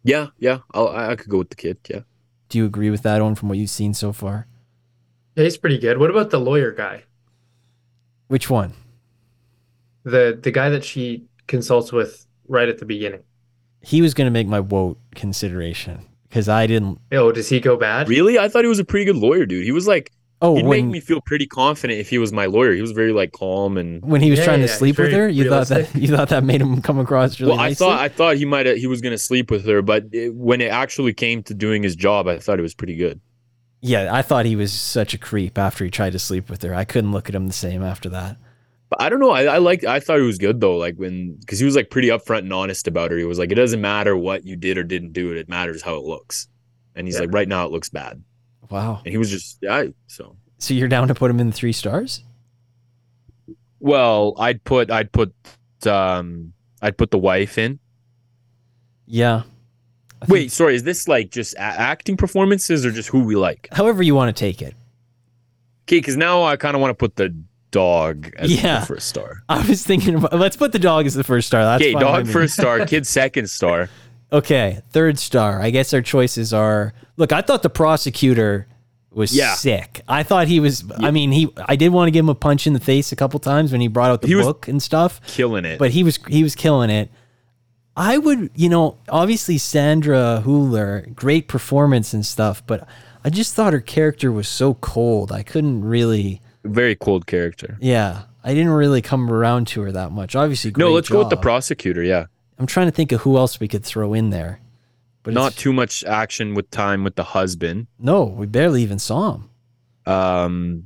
Yeah, I could go with the kid, yeah. Do you agree with that, Owen, from what you've seen so far? Yeah, he's pretty good. What about the lawyer guy? Which one? The guy that she consults with right at the beginning. He was going to make my vote consideration because I didn't... Oh, does he go bad? Really? I thought he was a pretty good lawyer, dude. He was like... Oh, he'd make me feel pretty confident if he was my lawyer. He was very like calm and when he was trying to sleep with her, you thought that made him come across really nicely? Well, I thought he was going to sleep with her, but when it actually came to doing his job, I thought it was pretty good. Yeah, I thought he was such a creep after he tried to sleep with her. I couldn't look at him the same after that. But I don't know. I thought he was good though. Like because he was like pretty upfront and honest about her. He was like, it doesn't matter what you did or didn't do. It matters how it looks. And he's like, right now it looks bad. Wow. And he was just, So you're down to put him in 3 stars? Well, I'd put the wife in. Yeah. Wait, sorry. Is this like just acting performances or just who we like? However you want to take it. Okay. Cause now I kind of want to put the dog as the first star. I was thinking about, let's put the dog as the first star. That's okay. Dog first star, kid second star. Okay, 3rd star. I guess our choices are... Look, I thought the prosecutor was sick. I thought he was... Yeah. I mean, I did want to give him a punch in the face a couple times when he brought out the book and stuff. Killing it. But he was killing it. I would... You know, obviously Sandra Hüller, great performance and stuff, but I just thought her character was so cold. I couldn't really... Very cold character. Yeah. I didn't really come around to her that much. Obviously, great let's go with the prosecutor, yeah. I'm trying to think of who else we could throw in there. But not too much action with time with the husband. No, we barely even saw him. The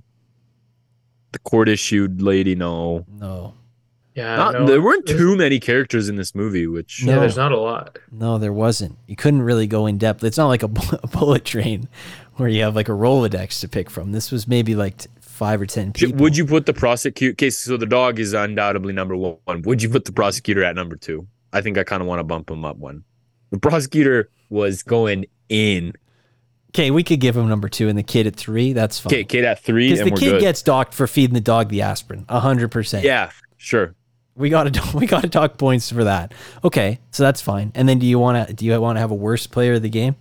court-issued lady, no. No. Yeah, there weren't too many characters in this movie, which... No, there's not a lot. No, there wasn't. You couldn't really go in depth. It's not like a bullet train where you have like a Rolodex to pick from. This was maybe like 5 or 10 people. Would you put the prosecutor... Okay, so the dog is undoubtedly number one. Would you put the prosecutor at number 2? I think I kind of want to bump him up one. The prosecutor was going in. Okay, we could give him number 2 and the kid at 3. That's fine. Okay, kid at 3 and we're good. Because the kid gets docked for feeding the dog the aspirin, 100%. Yeah, sure. We got to dock points for that. Okay, so that's fine. And then do you want to have a worst player of the game?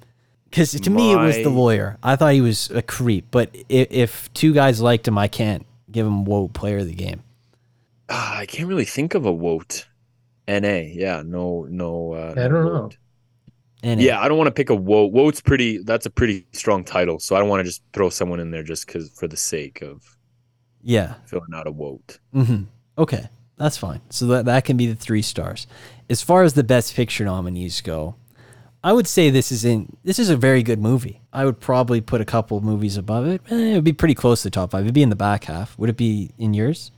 Because to me, it was the lawyer. I thought he was a creep, but if 2 guys liked him, I can't give him player of the game. I can't really think of a N-A, yeah, no. I don't know. N-A. Yeah, I don't want to pick a Wout. Wout's pretty. That's a pretty strong title, so I don't want to just throw someone in there just because for the sake of filling out a Wout. Mm-hmm. Okay, that's fine. So that can be the 3 stars. As far as the Best Picture nominees go, I would say this is a very good movie. I would probably put a couple of movies above it. It would be pretty close to the top 5. It'd be in the back half. Would it be in yours?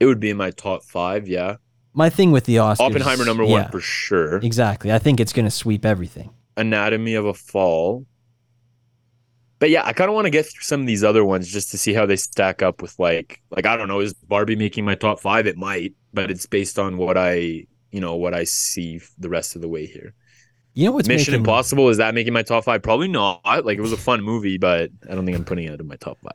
It would be in my top 5. Yeah. My thing with the Oscars, Oppenheimer number 1 for sure. Exactly. I think it's going to sweep everything. Anatomy of a Fall. But yeah, I kind of want to get through some of these other ones just to see how they stack up with like I don't know, is Barbie making my top 5? It might, but it's based on what I see the rest of the way here. You know what's Mission Impossible? Is that making my top 5? Probably not. Like, it was a fun movie, but I don't think I'm putting it in my top 5.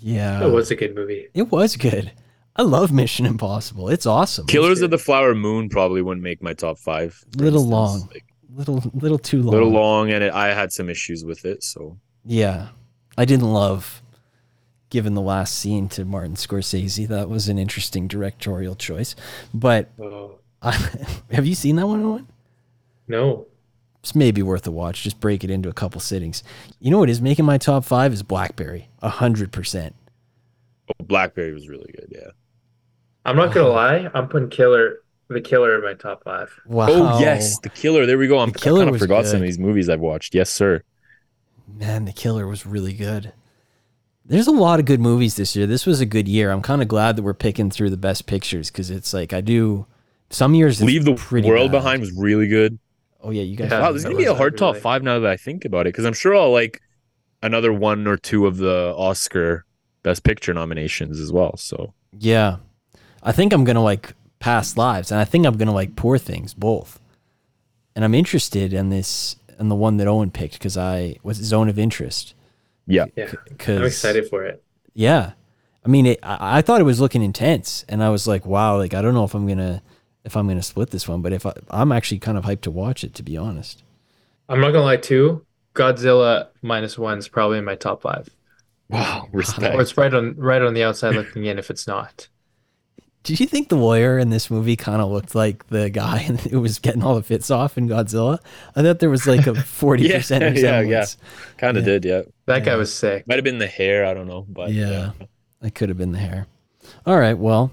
Yeah. It was a good movie. It was good. I love Mission Impossible. It's awesome. Killers of the Flower Moon probably wouldn't make my top 5. Long. Like, little too long. Little long, and I had some issues with it, so. Yeah. I didn't love giving the last scene to Martin Scorsese. That was an interesting directorial choice. But have you seen that one, Owen? No. It's maybe worth a watch. Just break it into a couple sittings. You know what is making my top 5 is Blackberry. 100%. Oh, Blackberry was really good, yeah. I'm not going to lie. I'm putting The Killer in my top 5. Wow. Oh, yes. The Killer. There we go. I kind of forgot some of these movies I've watched. Yes, sir. Man, The Killer was really good. There's a lot of good movies this year. This was a good year. I'm kind of glad that we're picking through the best pictures because it's like I do. Some years it's Leave the World Behind was really good. Oh, yeah, you guys. Yeah, wow, this is going to be a hard top 5 now that I think about it, because I'm sure I'll like another 1 or 2 of the Oscar Best Picture nominations as well. So, yeah, I think I'm going to like Past Lives, and I think I'm going to like Poor Things both. And I'm interested in this and the one that Owen picked because I was Zone of Interest. Yeah. I'm excited for it. Yeah. I mean, I thought it was looking intense, and I was like, wow, like, I don't know if I'm going to split this one, but I'm actually kind of hyped to watch it, to be honest. I'm not going to lie, too. Godzilla -1 is probably in my top 5. Wow, respect. Or it's right on the outside looking in if it's not. Did you think the lawyer in this movie kind of looked like the guy who was getting all the fits off in Godzilla? I thought there was like a 40% resemblance. Yeah. Kind of did, yeah. That guy was sick. Might have been the hair, I don't know. But yeah, it could have been the hair. All right, well,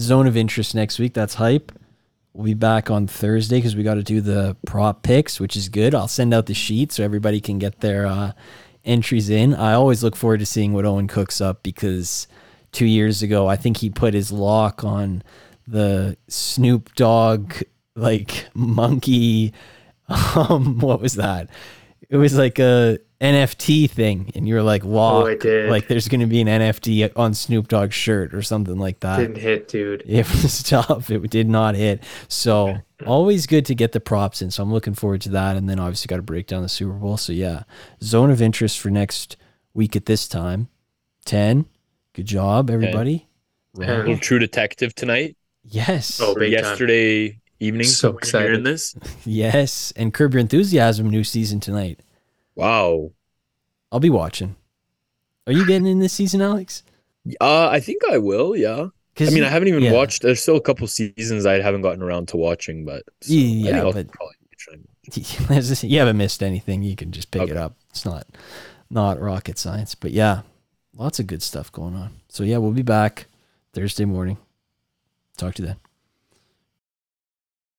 Zone of Interest next week. That's hype. We'll be back on Thursday because we got to do the prop picks, which is good. I'll send out the sheet so everybody can get their entries in. I always look forward to seeing what Owen cooks up because 2 years ago, I think he put his lock on the Snoop Dogg, like, monkey. What was that? It was like a NFT thing, and you were like, "Wow, like there's going to be an NFT on Snoop Dogg's shirt or something like that." Didn't hit, dude. It was tough. It did not hit. So always good to get the props in. So I'm looking forward to that, and then obviously got to break down the Super Bowl. So yeah, Zone of Interest for next week at this time. 10. Good job, everybody. Yeah. Right. True Detective tonight. Yes. Oh, yesterday time. Evening. So excited in this. Yes, and Curb Your Enthusiasm new season tonight. Wow. I'll be watching. Are you getting in this season, Alex? I think I will, yeah. I mean, I haven't even watched. There's still a couple seasons I haven't gotten around to watching, but... So yeah, I'll probably try and watch. You haven't missed anything. You can just pick it up. It's not rocket science, but yeah. Lots of good stuff going on. So yeah, we'll be back Thursday morning. Talk to you then.